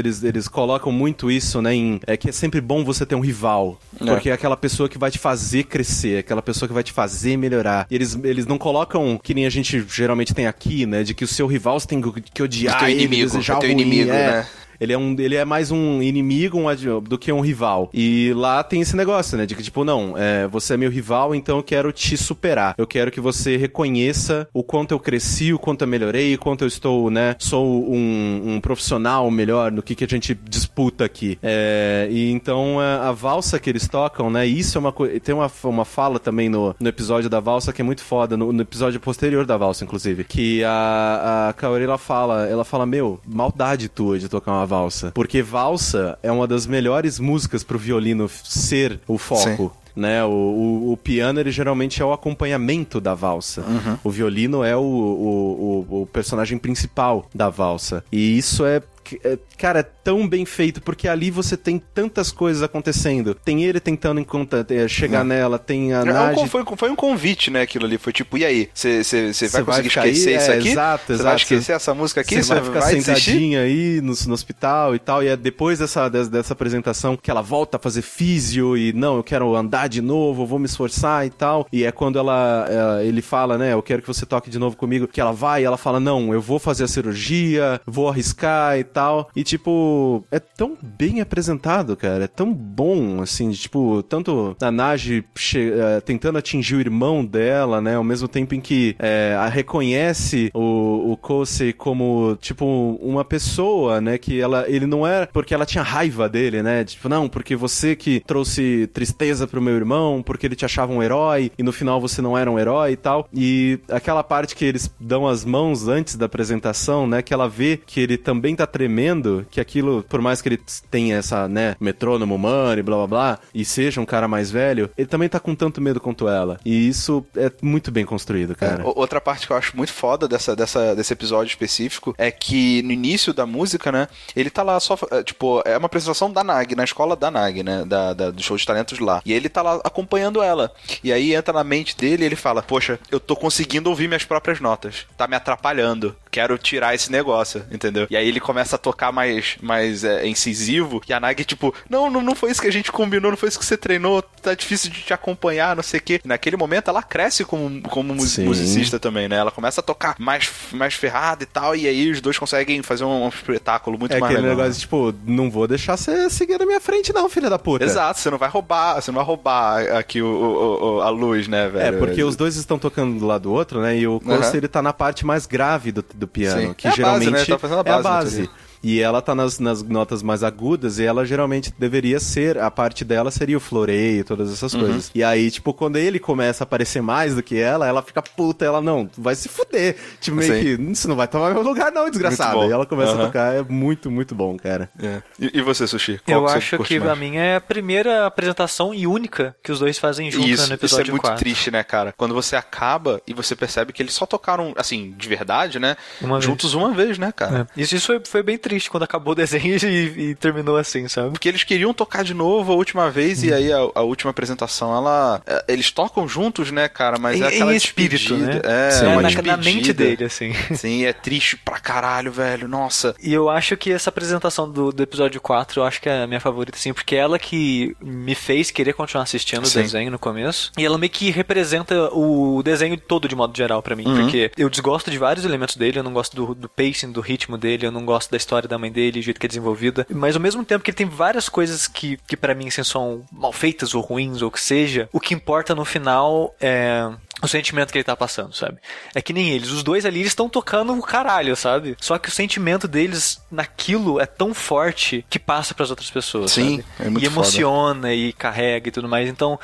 colocam muito isso, né, que é sempre bom você ter um rival, porque é aquela pessoa que vai te fazer crescer, aquela pessoa que vai te fazer melhorar. E eles não colocam, que nem a gente geralmente tem aqui, né, de que o seu rival você tem que odiar, teu inimigo, desejar o teu ruim, inimigo, né? Ele é mais um inimigo do que um rival. E lá tem esse negócio, né? De que, tipo, não, você é meu rival, então eu quero te superar. Eu quero que você reconheça o quanto eu cresci, o quanto eu melhorei, o quanto eu estou, né? Sou um profissional melhor no que a gente disputa aqui. E então a valsa que eles tocam, né? Isso é uma coisa. Tem uma fala também no episódio da valsa que é muito foda, no episódio posterior da valsa, inclusive. Que a Kaori ela fala, meu, maldade tua de tocar uma valsa. Porque valsa é uma das melhores músicas pro violino ser o foco. Sim. Né, o piano, ele geralmente é o acompanhamento da valsa. Uhum. O violino é o personagem principal da valsa. E isso é, cara, é tão bem feito, porque ali você tem tantas coisas acontecendo. Tem ele tentando chegar nela, tem a Nagi... Foi um convite, né, aquilo ali. Foi tipo, e aí? Você vai conseguir esquecer isso aqui? Exato. Você vai esquecer essa música aqui? Você vai ficar sentadinha aí no hospital e tal. E é depois dessa apresentação que ela volta a fazer físio e, não, eu quero andar de novo, eu vou me esforçar e tal. E é quando ele fala, né, eu quero que você toque de novo comigo, que ela vai e ela fala, não, eu vou fazer a cirurgia, vou arriscar e tal, e tipo, é tão bem apresentado, cara, é tão bom, assim, de, tipo, tanto a Nagi tentando atingir o irmão dela, né, ao mesmo tempo em que a reconhece o Kousei como, tipo, uma pessoa, né, que ele não era porque ela tinha raiva dele, né, tipo, não, porque você que trouxe tristeza pro meu irmão, porque ele te achava um herói e no final você não era um herói e tal, e aquela parte que eles dão as mãos antes da apresentação, né, que ela vê que ele também tá tremendo, que aquilo, por mais que ele tenha essa, né, metrônomo humano e blá blá blá, e seja um cara mais velho, ele também tá com tanto medo quanto ela. E isso é muito bem construído, cara. Outra parte que eu acho muito foda desse episódio específico é que no início da música, né, ele tá lá só, tipo, é uma apresentação da Nagi, na escola da Nagi, né, do show de talentos lá. E ele tá lá acompanhando ela. E aí entra na mente dele e ele fala, poxa, eu tô conseguindo ouvir minhas próprias notas. Tá me atrapalhando. Quero tirar esse negócio, entendeu? E aí ele começa a tocar mais incisivo e a Nagi, tipo, não foi isso que a gente combinou, não foi isso que você treinou, tá difícil de te acompanhar, não sei o quê. Naquele momento ela cresce como musicista também, né? Ela começa a tocar mais ferrada e tal, e aí os dois conseguem fazer um espetáculo muito mais legal. É aquele negócio, tipo, não vou deixar você seguir na minha frente não, filha da puta. Exato, você não vai roubar aqui a luz, né, velho? É, porque os dois estão tocando do lado do outro, né? E o Kousei, ele tá na parte mais grave do piano, sim, que é geralmente base, né? Tá a base. E ela tá nas notas mais agudas, e ela geralmente deveria ser, a parte dela seria o floreio, todas essas coisas. E aí, tipo, quando ele começa a aparecer mais do que ela fica puta, ela não, vai se fuder. Tipo, meio que, isso não vai tomar meu lugar não, desgraçado. E ela começa a tocar, é muito, muito bom, cara. É. E você, Sushi? Eu acho que a minha é a primeira apresentação e única que os dois fazem juntos no episódio 4. Isso é muito triste, né, cara? Quando você acaba e você percebe que eles só tocaram, assim, de verdade, né? Juntos uma vez, né, cara? Isso foi bem triste. triste quando acabou o desenho e terminou assim, sabe? Porque eles queriam tocar de novo a última vez e aí a última apresentação, ela... Eles tocam juntos, né, cara? Mas é aquela espírito, né? É uma na mente dele, assim. Sim, é triste pra caralho, velho. Nossa. E eu acho que essa apresentação do episódio 4, eu acho que é a minha favorita, assim, porque é ela que me fez querer continuar assistindo o desenho no começo. E ela meio que representa o desenho todo, de modo geral, pra mim. Uhum. Porque eu desgosto de vários elementos dele, eu não gosto do pacing, do ritmo dele, eu não gosto da história da mãe dele, do jeito que é desenvolvida. Mas ao mesmo tempo que ele tem várias coisas que pra mim, assim, são mal feitas ou ruins, ou o que seja, o que importa no final é... o sentimento que ele tá passando, sabe? É que nem eles. Os dois ali, eles estão tocando o caralho, sabe? Só que o sentimento deles naquilo é tão forte que passa pras outras pessoas, sim, sabe? É muito e emociona, foda. E carrega e tudo mais. Então,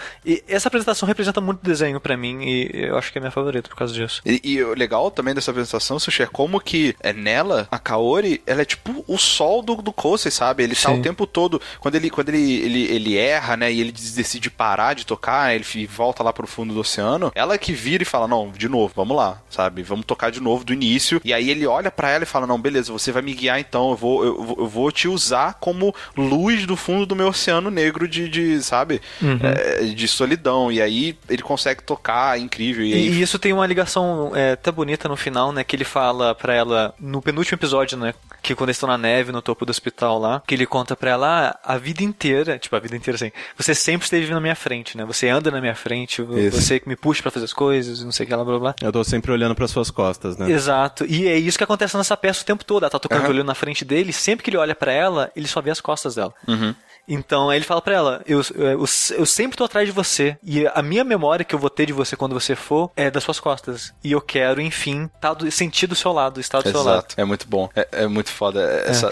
essa apresentação representa muito desenho pra mim e eu acho que é minha favorita por causa disso. E o legal também dessa apresentação, Sushi, é como que nela, a Kaori, ela é tipo o sol do Kousei, sabe? Ele tá o tempo todo... Quando ele erra, né? E ele decide parar de tocar, ele volta lá pro fundo do oceano, ela que vira e fala, não, de novo, vamos lá, sabe? Vamos tocar de novo do início. E aí ele olha pra ela e fala, não, beleza, você vai me guiar então, eu vou te usar como luz do fundo do meu oceano negro de sabe? Uhum. De solidão. E aí ele consegue tocar, é incrível. E isso tem uma ligação até bonita no final, né? Que ele fala pra ela, no penúltimo episódio, né? Que quando eles estão na neve, no topo do hospital lá, que ele conta pra ela, a vida inteira, tipo, a vida inteira assim, você sempre esteve na minha frente, né? Você anda na minha frente, isso. Você que me puxa pra fazer as coisas, não sei o que lá, blá, blá. Eu tô sempre olhando pras suas costas, né? Exato. E é isso que acontece nessa peça o tempo todo. Ela tá tocando olhando na frente dele, sempre que ele olha pra ela, ele só vê as costas dela. Uhum. Então, aí ele fala pra ela, eu sempre tô atrás de você, e a minha memória que eu vou ter de você quando você for é das suas costas, e eu quero, enfim, sentir do seu lado, estar do seu lado. Exato, é muito bom, é muito foda essa...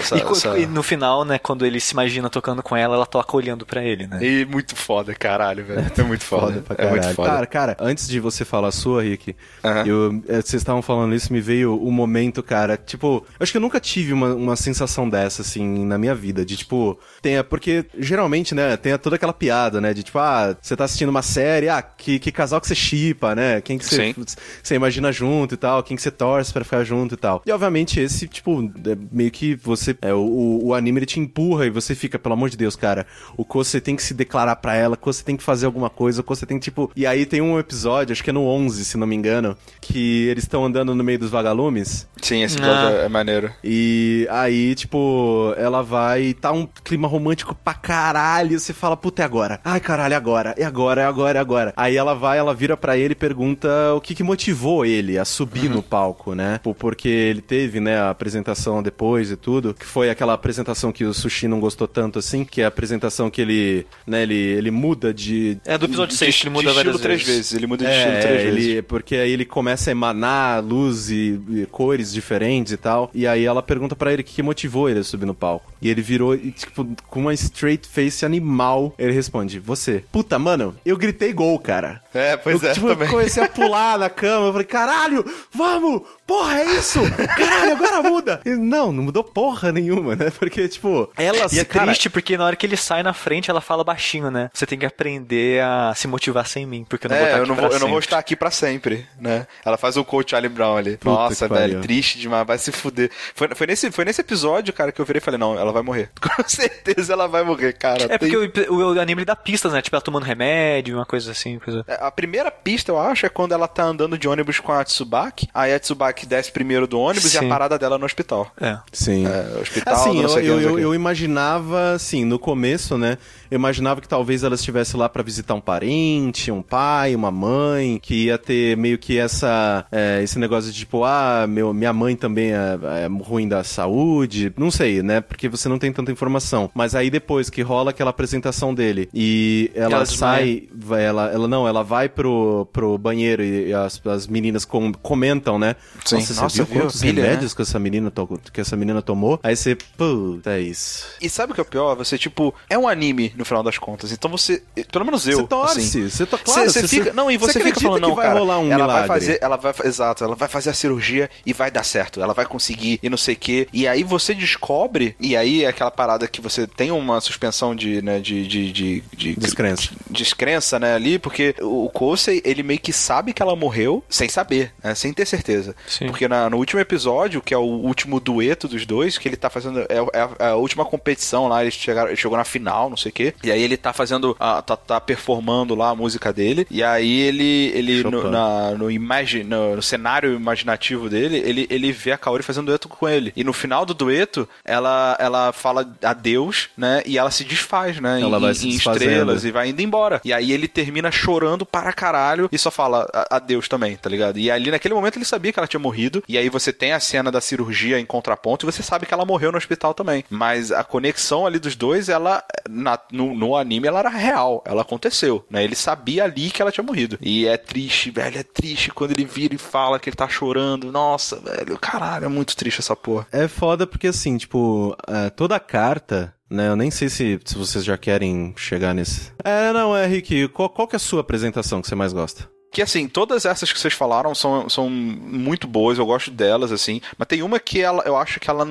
E no final, né, quando ele se imagina tocando com ela, ela toca olhando pra ele, né? E muito foda, caralho, velho, é muito foda, pra caralho. É muito foda. Cara, antes de você falar a sua, Rick, vocês estavam falando isso, me veio o momento, cara, tipo, eu acho que eu nunca tive uma sensação dessa, assim, na minha vida, de tipo, porque geralmente, né, tem toda aquela piada, né, de tipo, você tá assistindo uma série, que casal que você shippa, né, quem que você imagina junto e tal, quem que você torce pra ficar junto e tal. E, obviamente, esse, tipo, é meio que você, o anime, ele te empurra e você fica, pelo amor de Deus, cara, o Kousei tem que se declarar pra ela, o Kousei tem que fazer alguma coisa, o Kousei tem que, tipo... E aí tem um episódio, acho que é no 11, se não me engano, que eles estão andando no meio dos vagalumes. Sim, esse episódio é maneiro. E aí, tipo, ela vai... Tá um clima romântico pra caralho, você fala, puta, é agora. Ai, caralho, é agora. Aí ela vira pra ele e pergunta o que motivou ele a subir no palco, né? Porque ele teve, né, a apresentação depois e tudo, que foi aquela apresentação que o Sushi não gostou tanto, assim, que é a apresentação que ele, né, ele muda de... É, do episódio 6, ele muda de estilo três vezes. Ele muda de estilo três vezes. Porque aí ele começa a emanar luz e cores diferentes e tal, e aí ela pergunta pra ele o que motivou ele a subir no palco. E ele virou, e, tipo, com uma straight face animal, ele responde, você. Puta, mano, eu gritei gol, cara. É, pois eu, tipo, também. Eu comecei a pular na cama, eu falei, caralho, vamos, porra, é isso? Caralho, agora muda. E, não mudou porra nenhuma, né? Porque, tipo, ela... E é triste, porque na hora que ele sai na frente, ela fala baixinho, né? Você tem que aprender a se motivar sem mim, porque eu não vou estar aqui pra sempre. Eu não vou estar aqui pra sempre, né? Ela faz o coach Charlie Brown ali. Puta, nossa, velho, pariu. Triste demais, vai se fuder. Foi nesse episódio, cara, que eu virei e falei, não, ela vai morrer. Com certeza ela vai morrer, cara. É tem... porque o anime dá pistas, né? Tipo, ela tomando remédio, uma coisa assim. Coisa... A primeira pista, eu acho, é quando ela tá andando de ônibus com a Tsubaki. Aí a Tsubaki desce primeiro do ônibus e a parada dela é no hospital. É. Sim. É, hospital, assim, eu imaginava, assim, no começo, né? Eu imaginava que talvez ela estivesse lá pra visitar um parente, um pai, uma mãe, que ia ter meio que esse negócio de tipo, minha mãe também é ruim da saúde. Não sei, né? Porque você não tem tanta informação. Mas aí depois que rola aquela apresentação dele e ela sai, ela vai pro banheiro e as meninas comentam, né? Sim. Nossa, você viu quantos remédios, né, que essa menina tomou? Aí você, puta, é isso. E sabe o que é o pior? Você, tipo, é um anime no final das contas, então você, pelo menos eu, você torce, assim, você tá claro, você fica, não, e você fica falando, não, cara, vai rolar um milagre. ela vai fazer a cirurgia e vai dar certo, ela vai conseguir e não sei o quê, e aí você descobre, e aí é aquela parada que você tem uma suspensão de descrença. descrença, né, ali, porque o Kousei, ele meio que sabe que ela morreu sem saber, né, sem ter certeza. Sim. Porque no último episódio, que é o último dueto dos dois, que ele tá fazendo a última competição lá, ele chegou na final, não sei o quê, e aí ele tá fazendo, tá performando lá a música dele, e aí ele no cenário imaginativo dele, ele vê a Kaori fazendo dueto com ele, e no final do dueto, ela fala adeus, né, e ela se desfaz, né, ela vai se estrelas, e vai indo embora, e aí ele termina chorando para caralho, e só fala adeus também, tá ligado? E ali naquele momento ele sabia que ela tinha morrido, e aí você tem a cena da cirurgia em contraponto, e você sabe que ela morreu no hospital também, mas a conexão ali dos dois, ela, no anime, ela era real, ela aconteceu, né, ele sabia ali que ela tinha morrido, e é triste, velho, é triste quando ele vira e fala que ele tá chorando, nossa, velho, caralho, é muito triste essa porra. É foda porque, assim, tipo, toda a carta... Né, eu nem sei se vocês já querem chegar nesse... Rick, qual que é a sua apresentação que você mais gosta? Que, assim, todas essas que vocês falaram são muito boas, eu gosto delas, assim, mas tem uma que eu acho que ela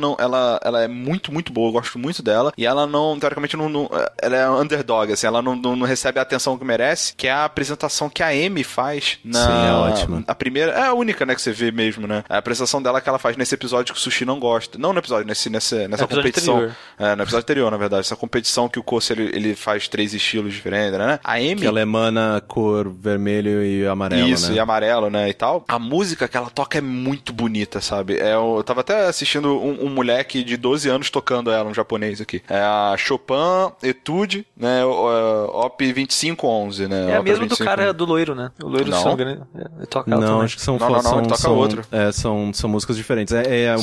é muito, muito boa, eu gosto muito dela, e ela não, teoricamente, não ela é underdog, assim, ela não recebe a atenção que merece, que é a apresentação que a Amy faz na... Sim, é ótima. A primeira, é a única, né, que você vê mesmo, né, a apresentação dela que ela faz nesse episódio que o Sushi não gosta, não no episódio, nessa episódio competição. Anterior. No episódio anterior, na verdade, essa competição que o Kousei, ele faz 3 estilos diferentes, né, a Amy... Que ela emana cor vermelho e amarelo, isso, né? E amarelo, né, e tal. A música que ela toca é muito bonita, sabe? Eu tava até assistindo um moleque de 12 anos tocando ela, um japonês aqui. É a Chopin Etude, né, Op 2511, né? É a mesma do cara do loiro, né? O loiro do sangue, né? Ele toca ela também. Acho que toca outro. São músicas diferentes. É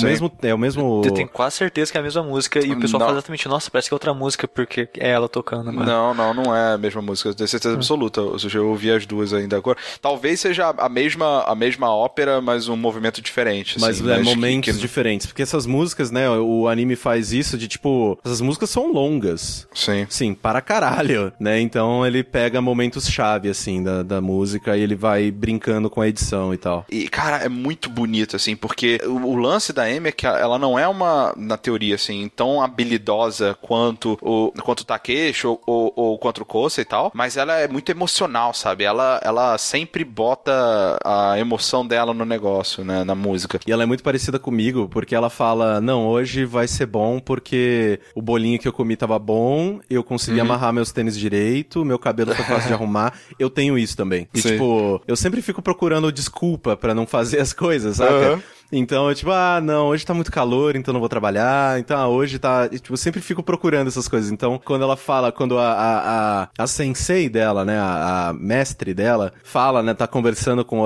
o mesmo... Eu tenho quase certeza que é a mesma música, e o pessoal fala exatamente, nossa, parece que é outra música, porque é ela tocando. Mas... Não é a mesma música, eu tenho certeza absoluta. Ou seja, eu ouvi as duas ainda agora. Talvez seja a mesma ópera, mas um movimento diferente. Assim, mas momentos diferentes. Porque essas músicas, né, o anime faz isso de, tipo... Essas músicas são longas. Sim. Sim, para caralho, né? Então ele pega momentos-chave, assim, da música, e ele vai brincando com a edição e tal. E, cara, é muito bonito, assim, porque o lance da Amy é que ela não é na teoria, assim, tão habilidosa quanto o Takeshi ou quanto o Kousei e tal, mas ela é muito emocional, sabe? Ela sempre bota a emoção dela no negócio, né, na música. E ela é muito parecida comigo, porque ela fala, não, hoje vai ser bom porque o bolinho que eu comi tava bom, eu consegui amarrar meus tênis direito, meu cabelo foi fácil de arrumar, eu tenho isso também. E, tipo, eu sempre fico procurando desculpa pra não fazer as coisas, sabe? Então, eu, tipo, não, hoje tá muito calor, então não vou trabalhar, então, hoje tá... Eu, tipo, sempre fico procurando essas coisas. Então, quando ela fala, quando a sensei dela, né, a mestre dela, fala, né, tá conversando com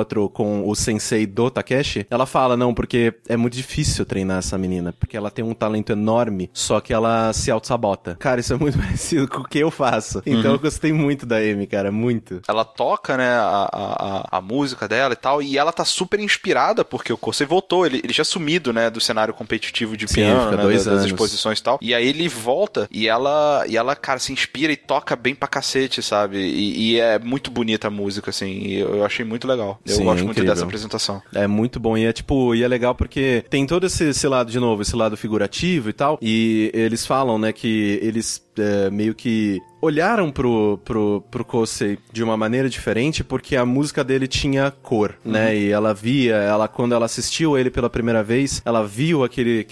o sensei do Takeshi, ela fala, não, porque é muito difícil treinar essa menina, porque ela tem um talento enorme, só que ela se auto-sabota. Cara, isso é muito parecido com o que eu faço. Então, eu gostei muito da Amy, cara, muito. Ela toca, né, a música dela e tal, e ela tá super inspirada, porque o Kousei voltou. Ele tinha sumido, né, do cenário competitivo de piano, né, das exposições e tal. E aí ele volta e ela, cara, se inspira e toca bem pra cacete, sabe? E é muito bonita a música, assim. E eu achei muito legal. Eu gosto muito dessa apresentação. É muito bom. E é, tipo, e é legal porque tem todo esse lado, de novo, esse lado figurativo e tal. E eles falam, né, que eles meio que... olharam pro Kousei de uma maneira diferente, porque a música dele tinha cor, né, e quando ela assistiu ele pela primeira vez, ela viu aquele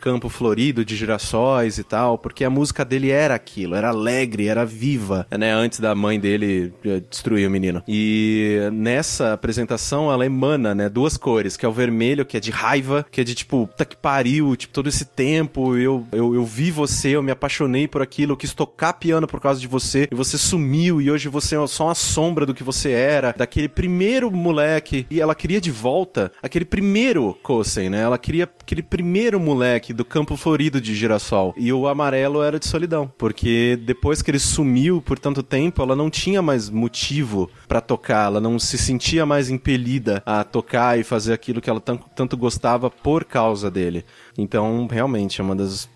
campo florido de girassóis e tal, porque a música dele era aquilo, era alegre, era viva, né, antes da mãe dele destruir o menino. E nessa apresentação, ela emana, né, 2 cores, que é o vermelho, que é de raiva, que é de, tipo, puta que pariu, tipo, todo esse tempo, eu vi você, eu me apaixonei por aquilo, eu quis tocar piano por causa de você, e você sumiu, e hoje você é só uma sombra do que você era, daquele primeiro moleque. E ela queria de volta aquele primeiro Kousei, né? Ela queria aquele primeiro moleque do campo florido de girassol. E o amarelo era de solidão, porque depois que ele sumiu por tanto tempo, ela não tinha mais motivo pra tocar, ela não se sentia mais impelida a tocar e fazer aquilo que ela tanto gostava por causa dele. Então, realmente, é uma das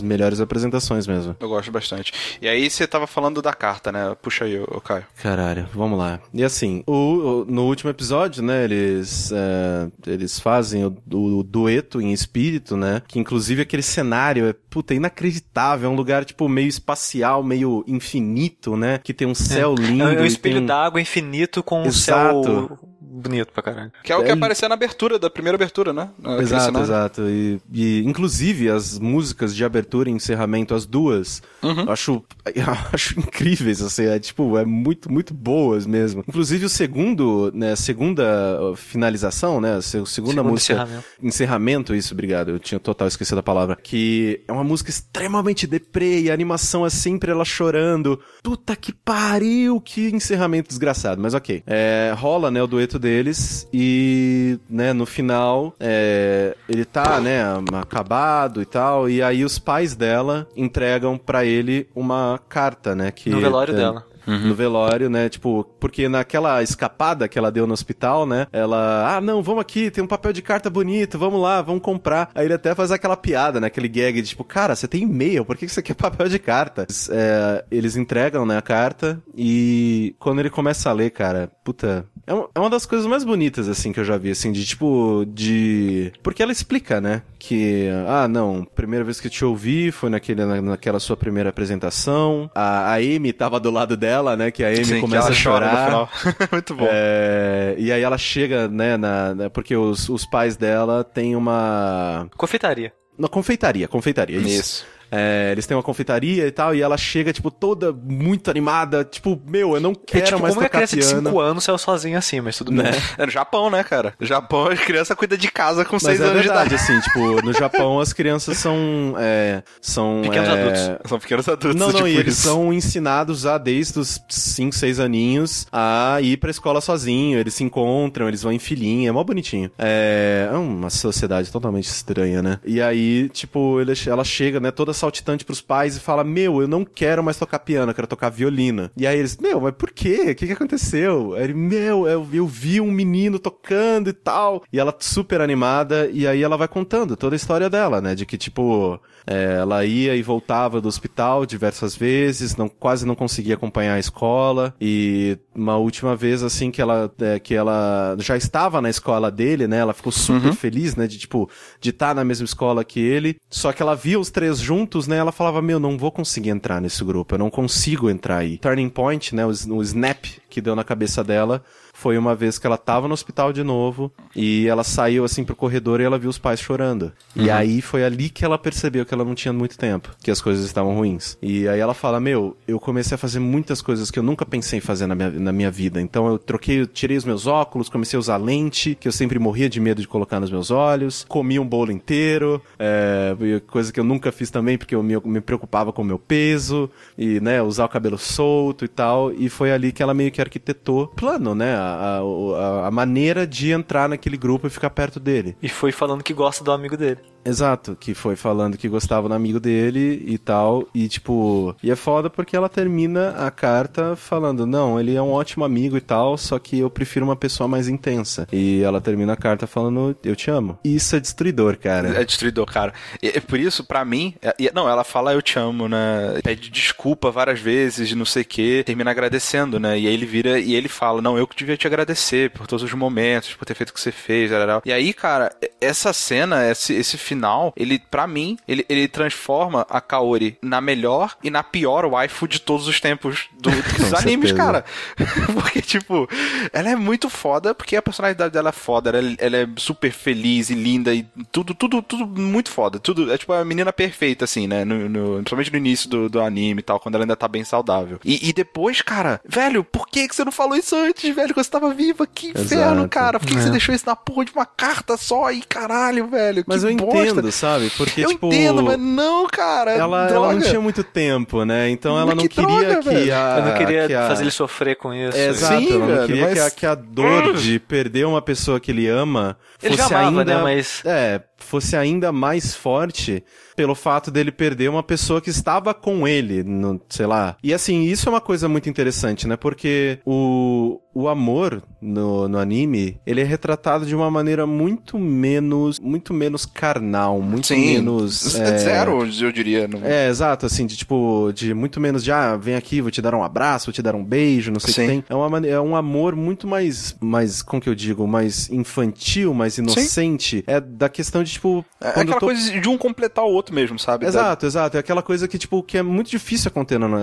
melhores apresentações mesmo. Eu gosto bastante. E aí você tava falando da carta, né? Puxa aí, ô Caio. Caralho, vamos lá. E assim, no último episódio, né, eles fazem o dueto em espírito, né? Que inclusive aquele cenário é, puta, inacreditável. É um lugar, tipo, meio espacial, meio infinito, né? Que tem um céu lindo. É um espelho d'água infinito com um céu... bonito pra caralho. Que é o que apareceu na abertura, da primeira abertura, né? Exato. E, inclusive, as músicas de abertura e encerramento, as duas, eu acho incríveis, assim, é muito, muito boas mesmo. Inclusive, o segundo, né, segunda finalização, né, a segunda música... Encerramento, isso, obrigado, eu tinha total esquecido a palavra, que é uma música extremamente deprê e a animação é sempre ela chorando. Puta que pariu, que encerramento desgraçado, mas ok. Rola, né, o dueto deles e, né, no final ele tá, né, acabado e tal, e aí os pais dela entregam pra ele uma carta, né, que... No velório dela. No velório, né, tipo, porque naquela escapada que ela deu no hospital, né, ela, não, vamos aqui, tem um papel de carta bonito, vamos lá, vamos comprar. Aí ele até faz aquela piada, né, aquele gag de tipo, cara, você tem e-mail, por que você quer papel de carta? Eles entregam, né, a carta e quando ele começa a ler, cara, puta, é uma das coisas mais bonitas, assim, que eu já vi, assim, de porque ela explica, né, que, não, primeira vez que te ouvi foi naquela sua primeira apresentação, a Amy tava do lado dela, né, que a Amy começa a chorar. Muito bom. E aí ela chega, né, porque os pais dela têm uma... Confeitaria, isso. Eles têm uma confeitaria e tal, e ela chega, tipo, toda muito animada, tipo, eu não quero mais tocar piano. Como uma criança de 5 anos saiu sozinha assim, mas tudo bem. É no Japão, né, cara? No Japão, a criança cuida de casa com 6 anos de idade. Assim, tipo, no Japão as crianças são pequenos adultos. São pequenos adultos. Não, tipo, e eles são ensinados desde os 5, 6 aninhos a ir pra escola sozinho, eles se encontram, eles vão em filhinha, é mó bonitinho. É uma sociedade totalmente estranha, né? E aí, tipo, ela chega, né, toda saltitante pros pais e fala, eu não quero mais tocar piano, eu quero tocar violino. E aí eles, mas por quê? O que aconteceu? Aí ele, eu vi um menino tocando e tal. E ela super animada, e aí ela vai contando toda a história dela, né, de que, tipo, ela ia e voltava do hospital diversas vezes, quase não conseguia acompanhar a escola, e uma última vez, assim, que ela já estava na escola dele, né, ela ficou super feliz, né, de estar na mesma escola que ele, só que ela via os três juntos, né, ela falava, não vou conseguir entrar nesse grupo, eu não consigo entrar aí. Turning point, né, o snap que deu na cabeça dela, foi uma vez que ela tava no hospital de novo e ela saiu, assim, pro corredor e ela viu os pais chorando. E aí foi ali que ela percebeu que ela não tinha muito tempo, que as coisas estavam ruins. E aí ela fala, eu comecei a fazer muitas coisas que eu nunca pensei em fazer na minha vida. Então eu tirei os meus óculos, comecei a usar lente, que eu sempre morria de medo de colocar nos meus olhos, comi um bolo inteiro, coisa que eu nunca fiz também, porque eu me preocupava com o meu peso e, né, usar o cabelo solto e tal. E foi ali que ela meio que arquitetou plano, né, a maneira de entrar naquele grupo e ficar perto dele. E foi falando que gosta do amigo dele. Exato, que foi falando que gostava do amigo dele e tal, e tipo... E é foda porque ela termina a carta falando, não, ele é um ótimo amigo e tal, só que eu prefiro uma pessoa mais intensa. E ela termina a carta falando, eu te amo. Isso é destruidor, cara. É destruidor, cara. E por isso, pra mim... Não, ela fala, eu te amo, né? Pede desculpa várias vezes, não sei o quê. Termina agradecendo, né? E aí ele vira e ele fala, não, eu que devia te agradecer por todos os momentos, por ter feito o que você fez, tal. E aí, cara, essa cena, esse final, ele, pra mim, ele transforma a Kaori na melhor e na pior waifu de todos os tempos dos animes, cara. Porque, tipo, ela é muito foda, porque a personalidade dela é foda, ela é super feliz e linda e tudo muito foda. Tudo, é tipo a menina perfeita, assim, né? Principalmente no início do anime e tal, quando ela ainda tá bem saudável. E depois, cara, velho, por que você não falou isso antes, velho, quando você tava viva? Que inferno, cara. Por que você deixou isso na porra de uma carta só? E caralho, velho, mas que bosta. Entendo, sabe? Porque, entendo, mas não, cara. Ela não tinha muito tempo, né? Então ela não queria que a... Ela não queria fazer ele sofrer com isso. Exato, sim, ela não queria que a dor de perder uma pessoa que ele ama fosse ainda... Ele já amava, né? Mas... fosse ainda mais forte pelo fato dele perder uma pessoa que estava com ele, no, sei lá. E assim, isso é uma coisa muito interessante, né? Porque o amor no anime, ele é retratado de uma maneira muito menos carnal, muito Sim. menos... Zero, eu diria. Não... É, exato, assim, de tipo, de muito menos de, vem aqui, vou te dar um abraço, vou te dar um beijo, não sei o que tem. É um amor muito mais, como que eu digo, mais infantil, mais inocente. Sim. É da questão de, tipo... É aquela coisa de um completar o outro mesmo, sabe? Exato, exato. É aquela coisa que, tipo, que é muito difícil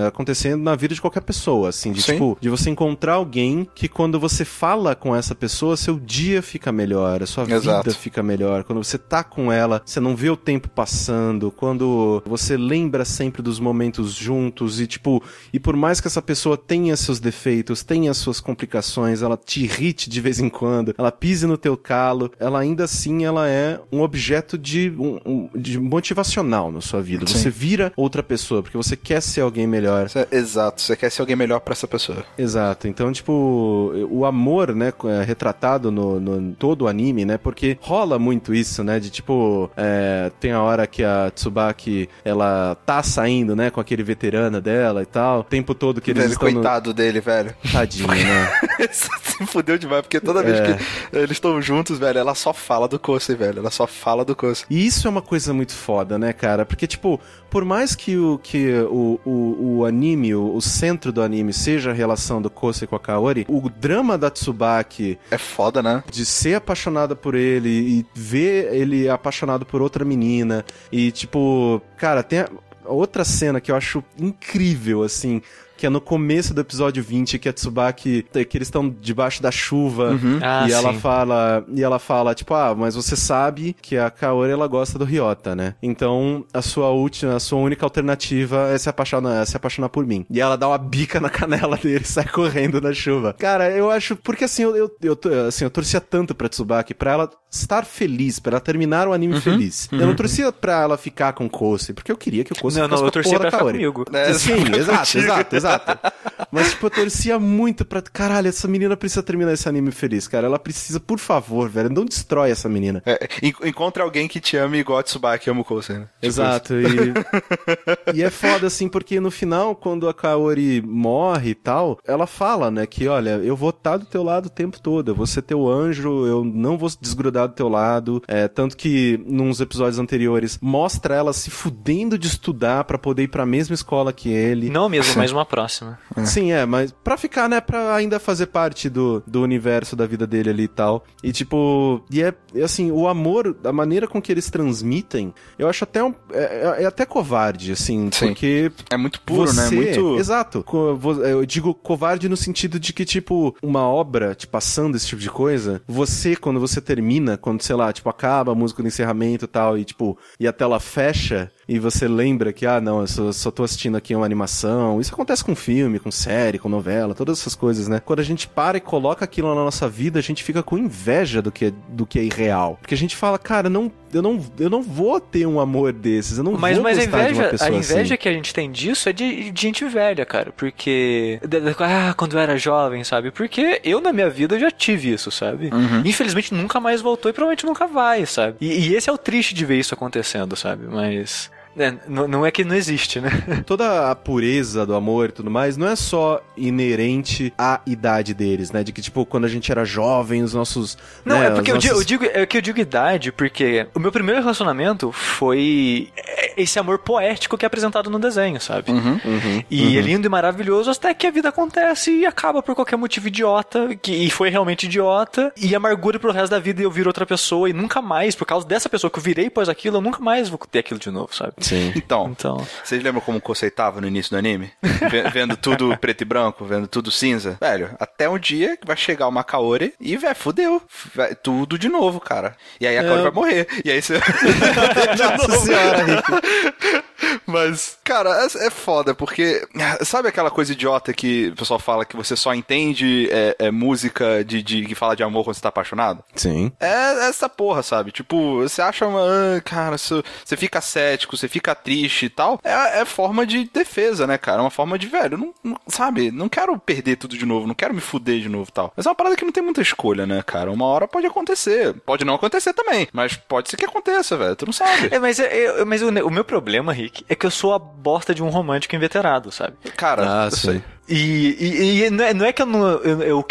acontecendo na vida de qualquer pessoa, assim, de, Sim. tipo, de você encontrar alguém que quando você fala com essa pessoa, seu dia fica melhor, a sua Exato. Vida fica melhor. Quando você tá com ela, você não vê o tempo passando, quando você lembra sempre dos momentos juntos e, tipo, e por mais que essa pessoa tenha seus defeitos, tenha suas complicações, ela te irrite de vez em quando, ela pise no teu calo, ela ainda assim, ela é um objeto de motivacional na sua vida. Sim. Você vira outra pessoa, porque você quer ser alguém melhor. Exato, você quer ser alguém melhor pra essa pessoa. Exato, então, tipo, o amor, né, é retratado no todo o anime, né, porque rola muito isso, né, de, tipo, tem a hora que a Tsubaki, ela tá saindo, né, com aquele veterano dela e tal, o tempo todo que eles estão... Coitado dele, velho. Tadinho, né? Se fudeu demais, porque toda vez que eles estão juntos, velho, ela só fala do Kousei, velho, ela só fala do Kousei. E isso é uma coisa muito foda, né, cara, porque, tipo, por mais que o anime, o centro do anime seja a relação do Kousei com a Kaori, o drama da Tsubaki... É foda, né? De ser apaixonada por ele e ver ele apaixonado por outra menina e, tipo, cara, tem outra cena que eu acho incrível, assim... que é no começo do episódio 20, que a Tsubaki, que eles estão debaixo da chuva, e ela sim. fala, e ela fala, tipo, mas você sabe que a Kaori, ela gosta do Ryota, né? Então, a sua única alternativa é se apaixonar por mim. E ela dá uma bica na canela dele e sai correndo na chuva. Cara, eu acho, porque assim, eu torcia tanto pra Tsubaki, pra ela estar feliz, pra ela terminar o anime feliz. Eu não torcia pra ela ficar com o Kousei, porque eu queria que o Kousei ficasse com a porra da Kaori. Não, eu torcia pra ficar comigo. É, sim, exato. Mas, tipo, eu torcia muito pra... Caralho, essa menina precisa terminar esse anime feliz, cara. Ela precisa, por favor, velho, não destrói essa menina. Encontra alguém que te ame igual a Tsubaki ama o Kousei, né? Exato. E... e é foda, assim, porque no final, quando a Kaori morre e tal, ela fala, né, que, olha, eu vou estar do teu lado o tempo todo. Eu vou ser teu anjo, eu não vou desgrudar do teu lado. Tanto que, nos episódios anteriores, mostra ela se fudendo de estudar pra poder ir pra mesma escola que ele. Não mesmo, mas uma próxima. Sim, mas pra ficar, né, pra ainda fazer parte do universo da vida dele ali e tal. E tipo, e assim, o amor, a maneira com que eles transmitem, eu acho até até covarde, assim, Sim. porque... É muito puro, né? Muito... Exato. Eu digo covarde no sentido de que, tipo, uma obra, te passando esse tipo de coisa, você, quando você termina, quando, sei lá, tipo, acaba a música do encerramento e tal, e tipo, e a tela fecha, e você lembra que, não, eu só tô assistindo aqui uma animação. Isso acontece com filme, com série, com novela, todas essas coisas, né? Quando a gente para e coloca aquilo na nossa vida, a gente fica com inveja do que é irreal. Porque a gente fala, cara, eu não vou ter um amor desses, eu não vou gostar de uma pessoa assim. Mas a inveja que a gente tem disso é de gente velha, cara. Porque... quando eu era jovem, sabe? Porque eu, na minha vida, já tive isso, sabe? Uhum. Infelizmente, nunca mais voltou e provavelmente nunca vai, sabe? E esse é o triste de ver isso acontecendo, sabe? Mas... não é que não existe, né? Toda a pureza do amor e tudo mais não é só inerente à idade deles, né? De que, tipo, quando a gente era jovem, os nossos... Não, né, é porque eu digo idade, porque o meu primeiro relacionamento foi esse amor poético que é apresentado no desenho, sabe? E é lindo e maravilhoso até que a vida acontece e acaba por qualquer motivo idiota, e foi realmente idiota, e amargura pro resto da vida e eu viro outra pessoa, e nunca mais, por causa dessa pessoa que eu virei após aquilo, eu nunca mais vou ter aquilo de novo, sabe? Sim. Então, vocês lembram como o Kousei tava no início do anime? Vendo tudo preto e branco, vendo tudo cinza? Velho, até um dia que vai chegar uma Kaori e, velho, fudeu. Vai, tudo de novo, cara. E aí a Kaori vai morrer. E aí você... Nossa senhora, Rick. Mas, cara, é foda, porque sabe aquela coisa idiota que o pessoal fala que você só entende música que fala de amor quando você tá apaixonado? Sim. É essa porra, sabe? Tipo, você acha uma... Cara, você fica cético, você fica triste e tal. É forma de defesa, né, cara? É uma forma de, velho, não, sabe? Não quero perder tudo de novo, não quero me fuder de novo e tal. Mas é uma parada que não tem muita escolha, né, cara? Uma hora pode acontecer. Pode não acontecer também, mas pode ser que aconteça, velho. Tu não sabe. Mas o meu problema, Rick, é que eu sou a bosta de um romântico inveterado, sabe? Cara, eu sei. E não é que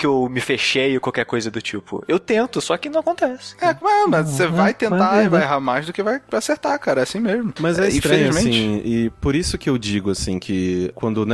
eu me fechei ou qualquer coisa do tipo. Eu tento, só que não acontece. Mas você vai tentar e vai errar mais do que vai acertar, cara. É assim mesmo. Mas é estranho, assim, e por isso que eu digo, assim, que quando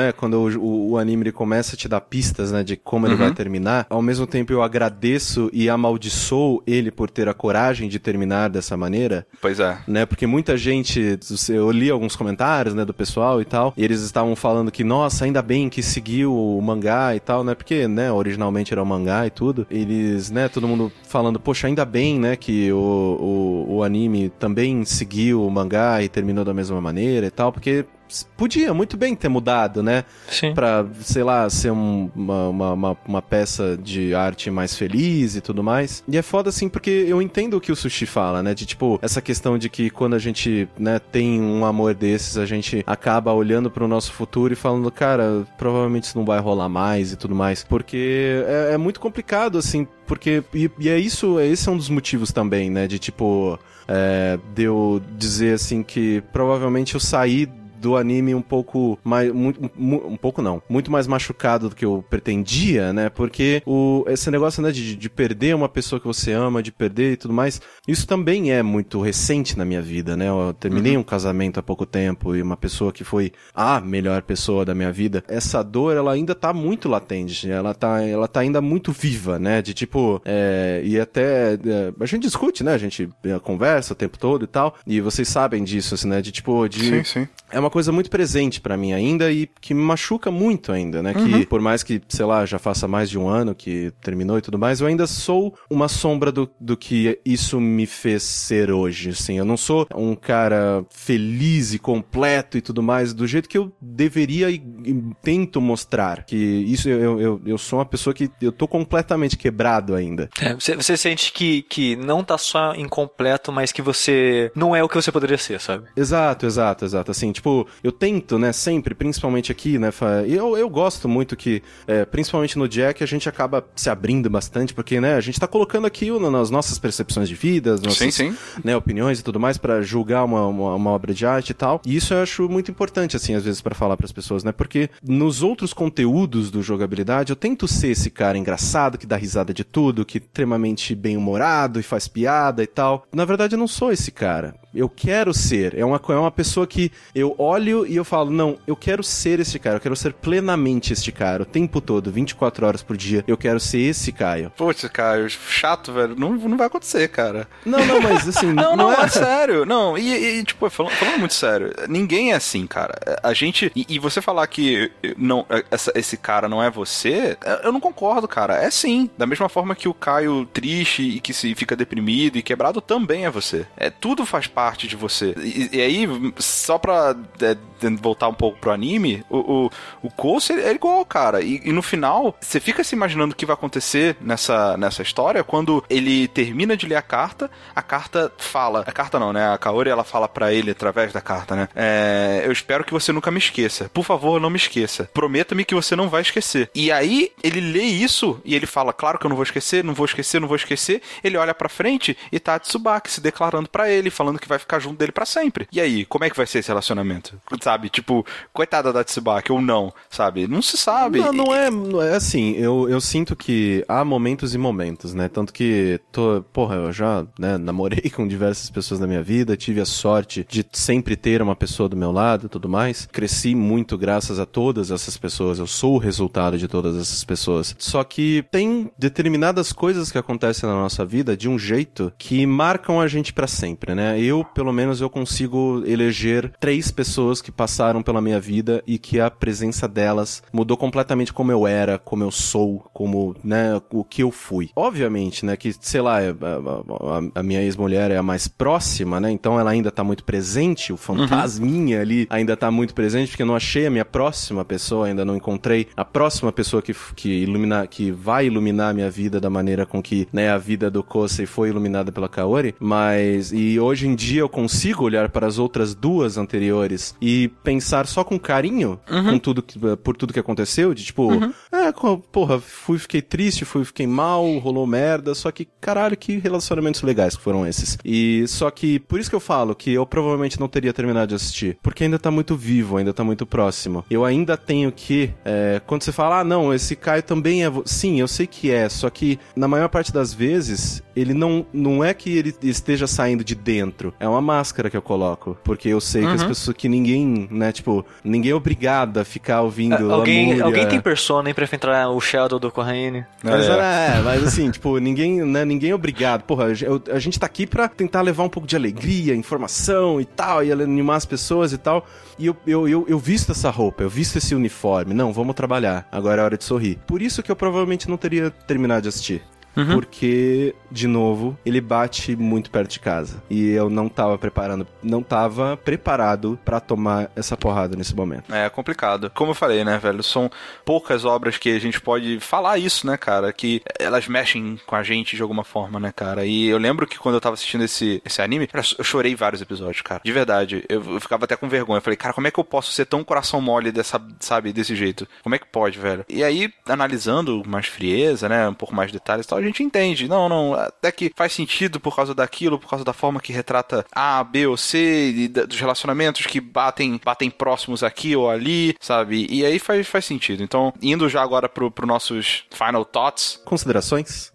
o anime começa a te dar pistas, né, de como ele vai terminar, ao mesmo tempo eu agradeço e amaldiçoo ele por ter a coragem de terminar dessa maneira. Pois é. Né, porque muita gente, eu li alguns comentários, né, do pessoal e tal, e eles estavam falando que, nossa, ainda bem que seguiu o mangá e tal, né, porque, né, originalmente era o mangá e tudo, eles, né, todo mundo falando, poxa, ainda bem, né, que o anime também seguiu o mangá e terminou da mesma maneira e tal, porque podia muito bem ter mudado, né? Sim. Pra, sei lá, ser uma peça de arte mais feliz e tudo mais. E é foda, assim, porque eu entendo o que o Sushi fala, né? De, tipo, essa questão de que quando a gente, né, tem um amor desses, a gente acaba olhando pro nosso futuro e falando, cara, provavelmente isso não vai rolar mais e tudo mais. Porque é muito complicado, assim, porque... E é isso, esse é um dos motivos também, né? De, tipo, de eu dizer, assim, que provavelmente eu saí do anime um pouco mais... um pouco não. Muito mais machucado do que eu pretendia, né? Porque esse negócio, né, de perder uma pessoa que você ama, de perder e tudo mais, isso também é muito recente na minha vida, né? Eu terminei um casamento há pouco tempo e uma pessoa que foi a melhor pessoa da minha vida. Essa dor, ela ainda tá muito latente. Ela tá ainda muito viva, né? De tipo... e até... a gente discute, né? A gente conversa o tempo todo e tal. E vocês sabem disso, assim, né? De tipo... Sim, sim. É uma coisa muito presente pra mim ainda e que me machuca muito ainda, né? Que por mais que, sei lá, já faça mais de um ano que terminou e tudo mais, eu ainda sou uma sombra do que isso me fez ser hoje, assim. Eu não sou um cara feliz e completo e tudo mais do jeito que eu deveria e tento mostrar. Que isso, eu sou uma pessoa que eu tô completamente quebrado ainda. Você sente que não tá só incompleto, mas que você não é o que você poderia ser, sabe? Exato. Assim, tipo, eu tento, né, sempre, principalmente aqui, né, eu gosto muito que, principalmente no Jack, a gente acaba se abrindo bastante, porque, né, a gente tá colocando aqui as nossas percepções de vida, as nossas, sim. Né, opiniões e tudo mais, pra julgar uma obra de arte e tal, e isso eu acho muito importante, assim, às vezes, pra falar pras pessoas, né, porque nos outros conteúdos do jogabilidade, eu tento ser esse cara engraçado, que dá risada de tudo, que é extremamente bem-humorado e faz piada e tal. Na verdade, eu não sou esse cara. Eu quero ser. É uma pessoa que eu olho e eu falo, não, eu quero ser esse cara, eu quero ser plenamente este cara, o tempo todo, 24 horas por dia, eu quero ser esse Caio. Putz, Caio, chato, velho, não vai acontecer, cara. Não, mas assim... não é sério, não, e tipo, falando muito sério, ninguém é assim, cara, a gente, e você falar que não, esse cara não é você, eu não concordo, cara, é sim, da mesma forma que o Caio triste e que se fica deprimido e quebrado também é você, tudo faz parte de você, e aí, só pra voltar um pouco pro anime, o Kousei é igual, cara, e no final, você fica se imaginando o que vai acontecer nessa história, quando ele termina de ler a Kaori, ela fala pra ele através da carta, né, eu espero que você nunca me esqueça, por favor, não me esqueça, prometa-me que você não vai esquecer, e aí, ele lê isso, e ele fala, claro que eu não vou esquecer, não vou esquecer, ele olha pra frente, e tá a Tsubaki se declarando pra ele, falando que vai ficar junto dele pra sempre, e aí, como é que vai ser esse relacionamento? Sabe, tipo, coitada da Tsubaki ou não, sabe? Não se sabe. Não é assim, eu sinto que há momentos e momentos, né? Tanto que, eu já, né, namorei com diversas pessoas na minha vida, tive a sorte de sempre ter uma pessoa do meu lado e tudo mais. Cresci muito graças a todas essas pessoas, eu sou o resultado de todas essas pessoas. Só que tem determinadas coisas que acontecem na nossa vida de um jeito que marcam a gente pra sempre, né? Eu eu, pelo menos, eu consigo eleger 3 pessoas que passaram pela minha vida e que a presença delas mudou completamente como eu era, como eu sou, como, né, o que eu fui. Obviamente, né, que, sei lá, a minha ex-mulher é a mais próxima, né, então ela ainda tá muito presente, o fantasminha ali ainda tá muito presente, porque eu não achei a minha próxima pessoa, ainda não encontrei a próxima pessoa que vai iluminar a minha vida da maneira com que, né, a vida do Kousei foi iluminada pela Kaori, mas, e hoje em dia eu consigo olhar para as outras 2 anteriores e pensar só com carinho com por tudo que aconteceu, de tipo, porra, fiquei triste, fiquei mal, rolou merda, só que, caralho, que relacionamentos legais que foram esses. E só que, por isso que eu falo que eu provavelmente não teria terminado de assistir, porque ainda tá muito vivo, ainda tá muito próximo. Eu ainda tenho que, quando você fala, ah, não, esse Caio também é... Sim, eu sei que é, só que, na maior parte das vezes, ele não é que ele esteja saindo de dentro, é uma máscara que eu coloco, porque eu sei que as pessoas, que ninguém, né, tipo, ninguém é obrigado a ficar ouvindo lamúria. Alguém tem persona, hein, pra enfrentar o Shadow do Corraini. Mas assim, tipo, ninguém é obrigado, porra, a gente tá aqui pra tentar levar um pouco de alegria, informação e tal, e animar as pessoas e tal, e eu visto essa roupa, eu visto esse uniforme, não, vamos trabalhar, agora é hora de sorrir. Por isso que eu provavelmente não teria terminado de assistir. Porque, de novo, ele bate muito perto de casa. E eu não tava preparado pra tomar essa porrada nesse momento. É complicado. Como eu falei, né, velho? São poucas obras que a gente pode falar isso, né, cara? Que elas mexem com a gente de alguma forma, né, cara? E eu lembro que quando eu tava assistindo esse anime, eu chorei vários episódios, cara. De verdade. Eu ficava até com vergonha. Eu falei, cara, como é que eu posso ser tão coração mole desse jeito? Como é que pode, velho? E aí, analisando com mais frieza, né, um pouco mais de detalhes e tal, a gente entende, não, até que faz sentido por causa daquilo, por causa da forma que retrata A, B ou C, e dos relacionamentos que batem próximos aqui ou ali, sabe? E aí faz sentido. Então, indo já agora pro nossos final thoughts. Considerações,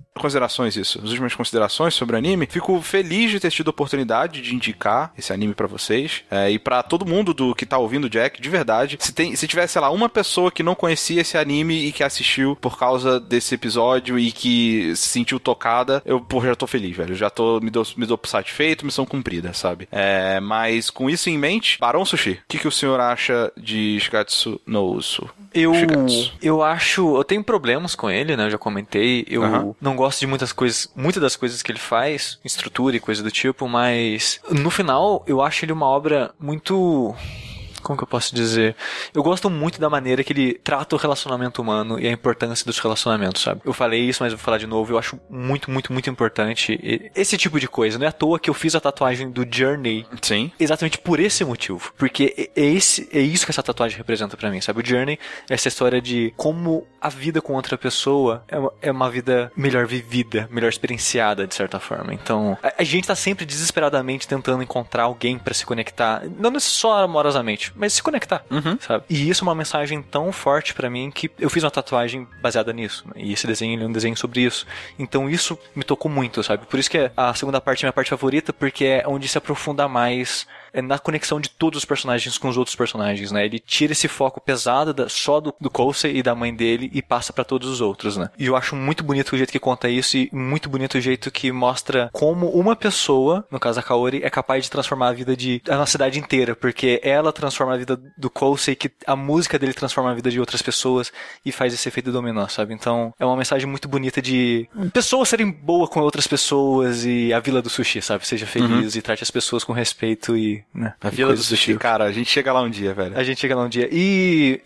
isso. As últimas considerações sobre o anime. Fico feliz de ter tido a oportunidade de indicar esse anime pra vocês. E pra todo mundo que tá ouvindo o Jack, de verdade. Se tiver, sei lá, uma pessoa que não conhecia esse anime e que assistiu por causa desse episódio e que se sentiu tocada, eu já tô feliz, velho. Já tô... Me dou satisfeito, missão cumprida, sabe? Mas com isso em mente, Barão Sushi, o que o senhor acha de Shigatsu no Uso? Eu acho... Eu tenho problemas com ele, né? Eu já comentei. Eu não gosto de muitas das coisas que ele faz, estrutura e coisa do tipo, mas no final eu acho ele uma obra muito... Como que eu posso dizer? Eu gosto muito da maneira que ele trata o relacionamento humano e a importância dos relacionamentos, sabe? Eu falei isso, mas vou falar de novo. Eu acho muito, muito, muito importante esse tipo de coisa. Não é à toa que eu fiz a tatuagem do Journey. Sim. Exatamente por esse motivo. Porque é isso que essa tatuagem representa pra mim, sabe? O Journey é essa história de como a vida com outra pessoa é uma vida melhor vivida, melhor experienciada, de certa forma. Então, a gente tá sempre desesperadamente tentando encontrar alguém pra se conectar. Não só amorosamente, mas se conectar, sabe? E isso é uma mensagem tão forte pra mim que eu fiz uma tatuagem baseada nisso, né? E esse desenho é um desenho sobre isso. Então isso me tocou muito, sabe? Por isso que a segunda parte é minha parte favorita, porque é onde se aprofunda mais na conexão de todos os personagens com os outros personagens, né? Ele tira esse foco pesado só do Kousei e da mãe dele e passa pra todos os outros, né? E eu acho muito bonito o jeito que conta isso e muito bonito o jeito que mostra como uma pessoa, no caso a Kaori, é capaz de transformar a vida de uma cidade inteira, porque ela transforma a vida do Kousei, que a música dele transforma a vida de outras pessoas e faz esse efeito dominó, sabe? Então, é uma mensagem muito bonita de pessoas serem boas com outras pessoas e a Vila do Sushi, sabe? Seja feliz e trate as pessoas com respeito e né? A Vila do Sushi, cara, a gente chega lá um dia, velho. E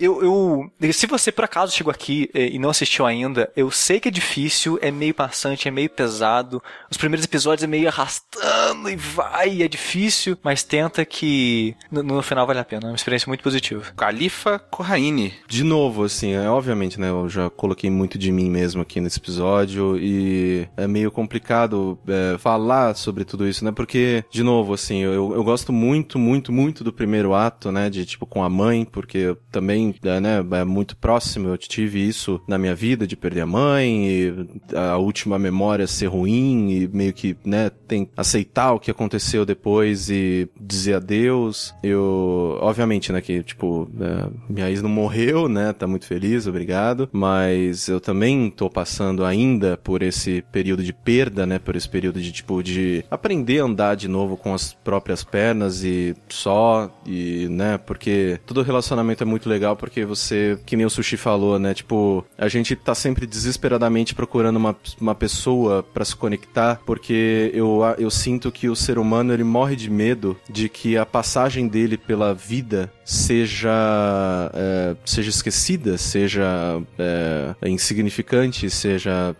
se você por acaso chegou aqui e não assistiu ainda, eu sei que é difícil, é meio passante, é meio pesado. Os primeiros episódios é meio arrastando e vai, é difícil, mas tenta que no final vale a pena. É uma experiência muito positiva. Califa Corraini. De novo, assim, obviamente, né? Eu já coloquei muito de mim mesmo aqui nesse episódio e é meio complicado falar sobre tudo isso, né? Porque, de novo, assim, eu gosto muito muito do primeiro ato, né, de tipo com a mãe, porque eu também, né, é muito próximo, eu tive isso na minha vida, de perder a mãe, e a última memória ser ruim, e meio que, né, tem aceitar o que aconteceu depois e dizer adeus. Eu, obviamente, né, que tipo, minha ex não morreu, né, tá muito feliz, obrigado, mas eu também tô passando ainda por esse período de perda, né, por esse período de tipo, de aprender a andar de novo com as próprias pernas e só, e, né, porque todo relacionamento é muito legal, porque você, que nem o Sushi falou, né, tipo, a gente tá sempre desesperadamente procurando uma pessoa pra se conectar, porque eu sinto que o ser humano, ele morre de medo de que a passagem dele pela vida seja esquecida, seja insignificante, seja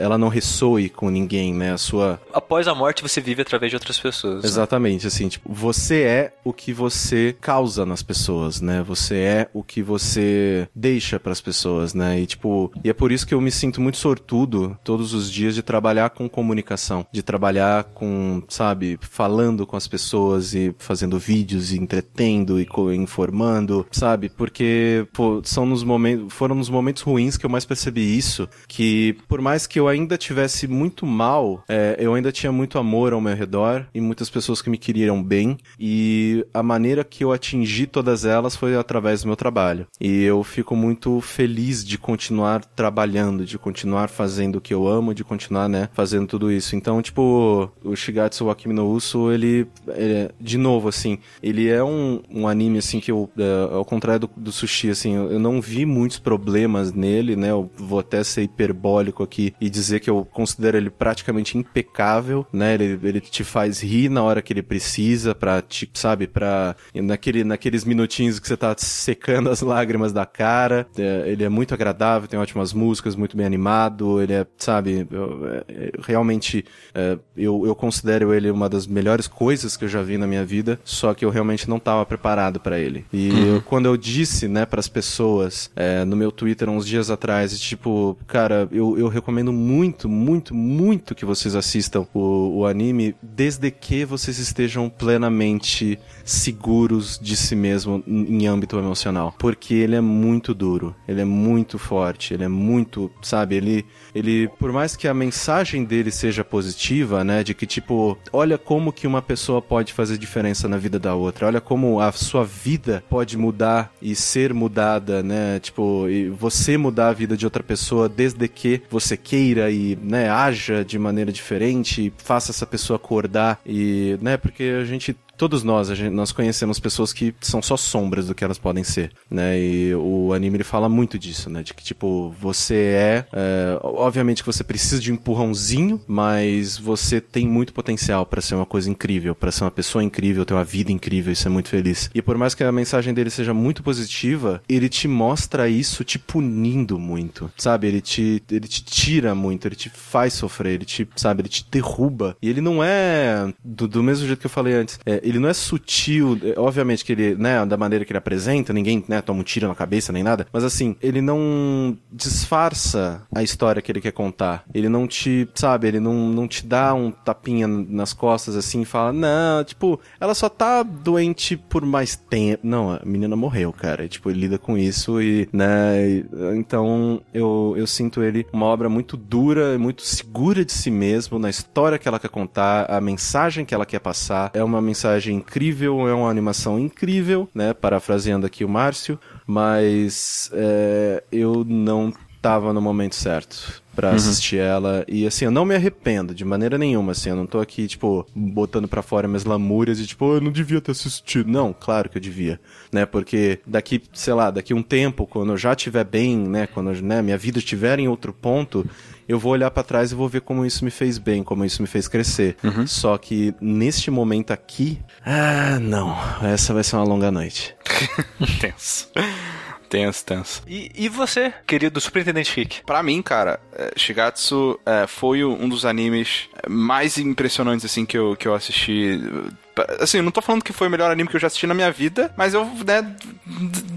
ela não ressoe com ninguém, né, a sua... Após a morte, você vive através de outras pessoas. Exatamente, né? Assim, tipo, você é o que você causa nas pessoas, né, você é o que você deixa pras pessoas, né, e tipo, e é por isso que eu me sinto muito sortudo todos os dias de trabalhar com comunicação, de trabalhar com, sabe, falando com as pessoas e fazendo vídeos e entretendo e informando, sabe? Porque pô, foram nos momentos ruins que eu mais percebi isso, que por mais que eu ainda tivesse muito mal, eu ainda tinha muito amor ao meu redor e muitas pessoas que me queriam bem, e a maneira que eu atingi todas elas foi através do meu trabalho. E eu fico muito feliz de continuar trabalhando, de continuar fazendo o que eu amo, de continuar, né, fazendo tudo isso. Então, tipo, o Shigatsu wa Kimi no Uso, ele de novo, assim, ele é um anime, assim, que eu, ao contrário do Sushi, assim, eu não vi muitos problemas nele, né, eu vou até ser hiperbólico aqui e dizer que eu considero ele praticamente impecável, né, ele te faz rir na hora que ele precisa, pra te, sabe, pra, naqueles minutinhos que você tá secando as lágrimas da cara, ele é muito agradável, tem ótimas músicas, muito bem animado, ele é, sabe, realmente, eu considero ele uma das melhores coisas que eu já vi na minha vida, só que eu realmente não tava preparado pra ele. E quando eu disse, né, pras pessoas, no meu Twitter uns dias atrás, tipo, cara, eu recomendo muito que vocês assistam o anime, desde que vocês estejam plenamente seguros de si mesmo em âmbito emocional, porque ele é muito duro, ele é muito forte, ele é muito, sabe, ele por mais que a mensagem dele seja positiva, né, de que tipo, olha como que uma pessoa pode fazer diferença na vida da outra, olha como a sua vida pode mudar e ser mudada, né, tipo, e você mudar a vida de outra pessoa desde que você queira e, né, haja de maneira diferente e faça essa pessoa acordar e, né, porque todos nós conhecemos pessoas que são só sombras do que elas podem ser, né? E o anime, ele fala muito disso, né? De que, tipo, você é... Obviamente que você precisa de um empurrãozinho, mas você tem muito potencial pra ser uma coisa incrível, pra ser uma pessoa incrível, ter uma vida incrível e ser muito feliz. E por mais que a mensagem dele seja muito positiva, ele te mostra isso te punindo muito, sabe? Ele te tira muito, ele te faz sofrer, ele te, sabe? Ele te derruba. E ele não é... Do mesmo jeito que eu falei antes, ele não é sutil, obviamente que ele, né, da maneira que ele apresenta, ninguém, né, toma um tiro na cabeça nem nada, mas assim, ele não disfarça a história que ele quer contar, ele não te, sabe, ele não te dá um tapinha nas costas assim e fala, não, tipo, ela só tá doente por mais tempo, não, a menina morreu, cara, e, tipo, ele lida com isso e, né, então eu sinto ele uma obra muito dura, muito segura de si mesmo, na história que ela quer contar, a mensagem que ela quer passar, é uma mensagem incrível, é uma animação incrível, né, parafraseando aqui o Márcio, mas eu não tava no momento certo pra assistir ela, e assim, eu não me arrependo de maneira nenhuma, assim, eu não tô aqui, tipo, botando pra fora minhas lamúrias e tipo, eu não devia ter assistido, não, claro que eu devia, né, porque daqui, sei lá, daqui um tempo, quando eu já estiver bem, né, quando, né, minha vida estiver em outro ponto, eu vou olhar pra trás e vou ver como isso me fez bem, como isso me fez crescer. Só que neste momento aqui... Ah, não. Essa vai ser uma longa noite. Tenso. E você, querido Superintendente Rick? Pra mim, cara, Shigatsu foi um dos animes mais impressionantes, assim, que eu assisti... Assim, não tô falando que foi o melhor anime que eu já assisti na minha vida, mas eu, né,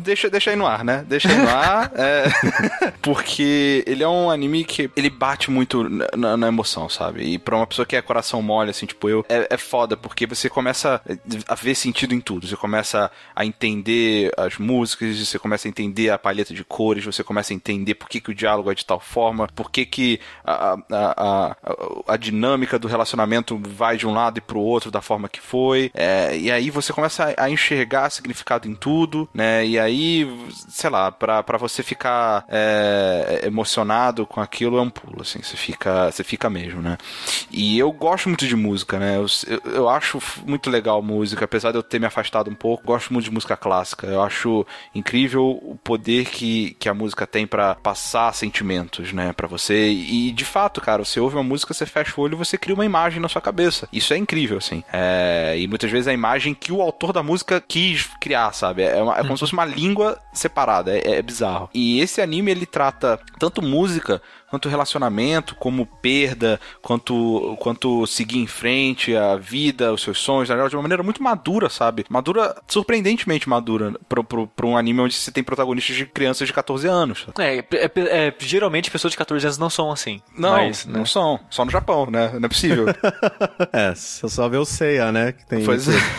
deixa aí no ar, né? Deixa aí no ar. Porque ele é um anime que ele bate muito na emoção, sabe? E pra uma pessoa que é coração mole, assim, tipo eu, é foda, porque você começa a ver sentido em tudo. Você começa a entender as músicas, você começa a entender a paleta de cores, você começa a entender por que o diálogo é de tal forma, por que a dinâmica do relacionamento vai de um lado e pro outro da forma que foi. E aí você começa a enxergar significado em tudo, né? E aí, sei lá, pra você ficar emocionado com aquilo é um pulo, assim. Você fica mesmo, né? E eu gosto muito de música, né? Eu acho muito legal música, apesar de eu ter me afastado um pouco. Gosto muito de música clássica. Eu acho incrível o poder que a música tem pra passar sentimentos, né? Pra você. E de fato, cara, você ouve uma música, você fecha o olho e você cria uma imagem na sua cabeça. Isso é incrível, assim. E muitas vezes é a imagem que o autor da música quis criar, sabe? É como se fosse uma língua separada. É bizarro. E esse anime, ele trata tanto música, quanto relacionamento, como perda, quanto seguir em frente, a vida, os seus sonhos, de uma maneira muito madura, sabe? Madura, surpreendentemente madura, pra um anime onde você tem protagonistas de crianças de 14 anos. Geralmente pessoas de 14 anos não são assim. Não, mas, né? Não são. Só no Japão, né? Não é possível. Se eu só ver o Seiya, né? Que tem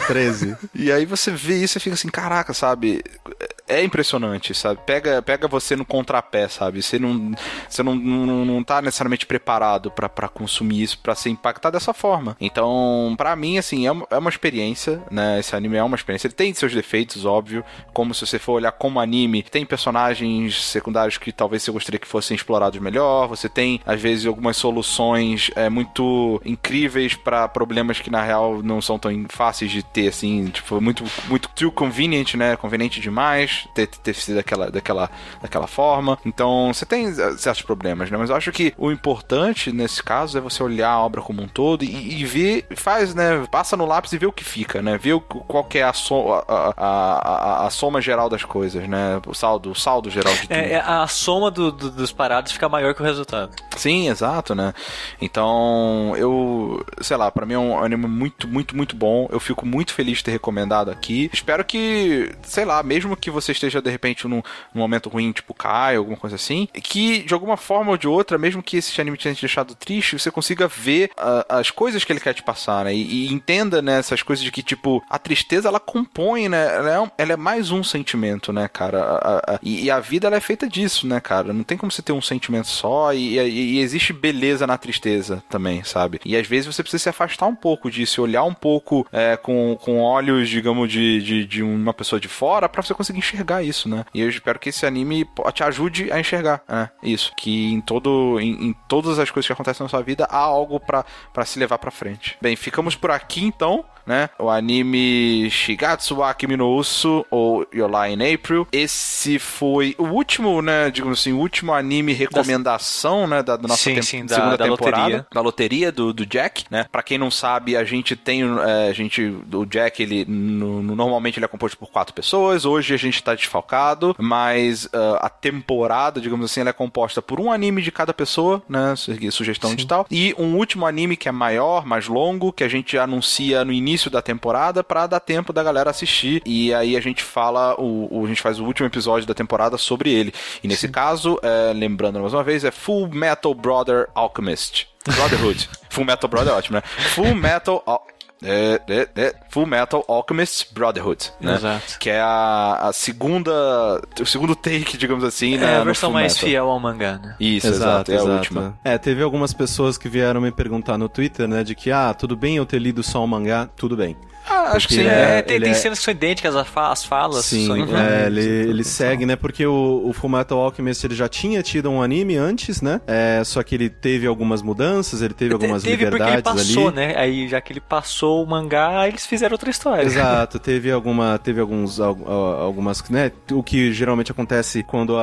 13. E aí você vê isso e fica assim, caraca, sabe? É impressionante, sabe? Pega você no contrapé, sabe? Você não tá necessariamente preparado pra consumir isso, pra ser impactado dessa forma. Então, pra mim, assim, é uma experiência, né? Esse anime é uma experiência. Ele tem seus defeitos, óbvio, como se você for olhar como anime. Tem personagens secundários que talvez você gostaria que fossem explorados melhor. Você tem, às vezes, algumas soluções muito incríveis pra problemas que, na real, não são tão fáceis de ter, assim. Tipo, muito, muito too convenient, né? Conveniente demais ter sido daquela forma. Então, você tem certos problemas, né? Mas eu acho que o importante nesse caso é você olhar a obra como um todo e ver, faz, né? Passa no lápis e vê o que fica, né? Vê qual que é a soma geral das coisas, né? O saldo geral de tudo. A soma dos parados fica maior que o resultado. Sim, exato, né? Então, eu, sei lá, pra mim é um anime muito, muito, muito bom. Eu fico muito feliz de ter recomendado aqui. Espero que, sei lá, mesmo que você esteja, de repente, num momento ruim, tipo Kai, alguma coisa assim, que, de alguma forma ou de outra, mesmo que esse anime tenha te deixado triste, você consiga ver as coisas que ele quer te passar, né? E entenda, né, essas coisas de que, tipo, a tristeza, ela compõe, né? Ela é mais um sentimento, né, cara? E a vida, ela é feita disso, né, cara? Não tem como você ter um sentimento só e existe beleza na tristeza também, sabe? E às vezes você precisa se afastar um pouco disso, olhar um pouco com olhos, digamos, de uma pessoa de fora pra você conseguir enxergar isso, né? E eu espero que esse anime te ajude a enxergar, né? Isso. Que em todas as coisas que acontecem na sua vida há algo pra se levar pra frente. Bem, ficamos por aqui então, né? O anime Shigatsu wa Kimi no Uso ou Your Lie in April. Esse foi o último, né? Digamos assim, o último anime recomendação, né? Da nossa segunda temporada. Loteria. Da loteria do Jack, né? Pra quem não sabe, a gente tem... o Jack, ele normalmente ele é composto por 4 pessoas. Hoje a gente tá desfalcado, mas a temporada, digamos assim, ela é composta por um anime de cada pessoa, né? Sugestão de tal. E um último anime que é maior, mais longo, que a gente anuncia no início da temporada pra dar tempo da galera assistir. E aí a gente fala, a gente faz o último episódio da temporada sobre ele. E nesse caso, lembrando mais uma vez, é Fullmetal Brotherhood. Fullmetal Brother é ótimo, né? Fullmetal Fullmetal Alchemist Brotherhood, né? Exato. Que é a segunda, o segundo take, digamos assim, né? É a versão mais fiel ao mangá, né? Isso, exato. A última. Teve algumas pessoas que vieram me perguntar no Twitter, né, de que, tudo bem eu ter lido só o mangá? Tudo bem. Acho que sim. Tem cenas que são idênticas, as falas. Sim, são idênticas. Ele segue, né? Porque o Fullmetal Alchemist ele já tinha tido um anime antes, né? Só que ele teve algumas mudanças, ele teve algumas liberdades ali. Teve porque ele passou, né? Aí, já que ele passou o mangá, eles fizeram outra história. Exato, teve algumas, né? O que geralmente acontece quando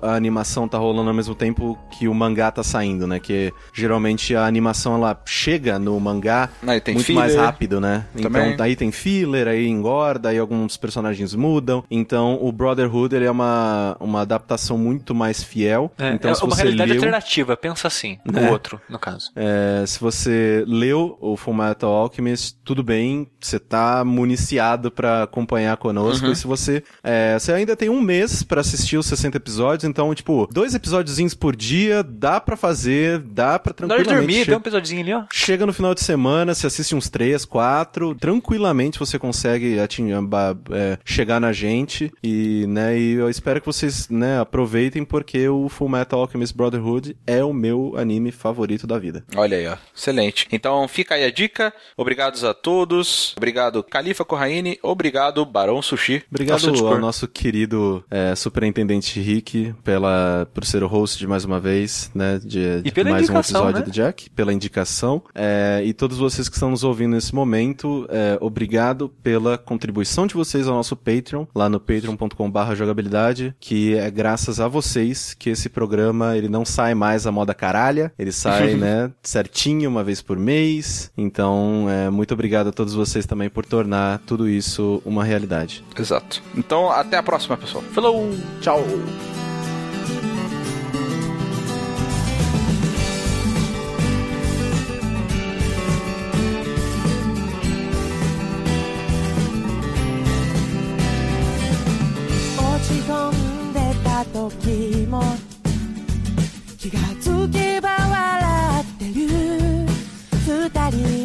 a animação tá rolando ao mesmo tempo que o mangá tá saindo, né? Que geralmente a animação, ela chega no mangá muito mais rápido, né? Então, Daí tem filler, aí engorda, aí alguns personagens mudam. Então, o Brotherhood, ele é uma adaptação muito mais fiel. É, então, é uma realidade alternativa, pensa assim, né? O outro, no caso. É, se você leu o Fullmetal Alchemist, tudo bem, você tá municiado pra acompanhar conosco. Uhum. E se você... É, você ainda tem um mês pra assistir os 60 episódios, então, tipo, 2 episódiozinhos por dia, dá pra fazer, dá pra tranquilamente... Na hora de dormir, tem um episódiozinho ali, ó. Chega no final de semana, você assiste uns 3, 4, tranquilamente você consegue chegar na gente e, né, e eu espero que vocês, né, aproveitem porque o Fullmetal Alchemist Brotherhood é o meu anime favorito da vida. Olha aí, ó. Excelente. Então fica aí a dica. Obrigados a todos. Obrigado, Califa Corraini. Obrigado, Barão Sushi. Obrigado ao nosso querido superintendente Rick por ser o host de mais uma vez, né, de mais um episódio, né, do Jack, pela indicação. E todos vocês que estão nos ouvindo nesse momento, obrigado pela contribuição de vocês ao nosso Patreon, lá no patreon.com/jogabilidade, que é graças a vocês que esse programa, ele não sai mais à moda caralha, ele sai, né, certinho, uma vez por mês. Então, muito obrigado a todos vocês também por tornar tudo isso uma realidade. Exato. Então, até a próxima, pessoal. Falou! Tchau!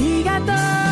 arigatou.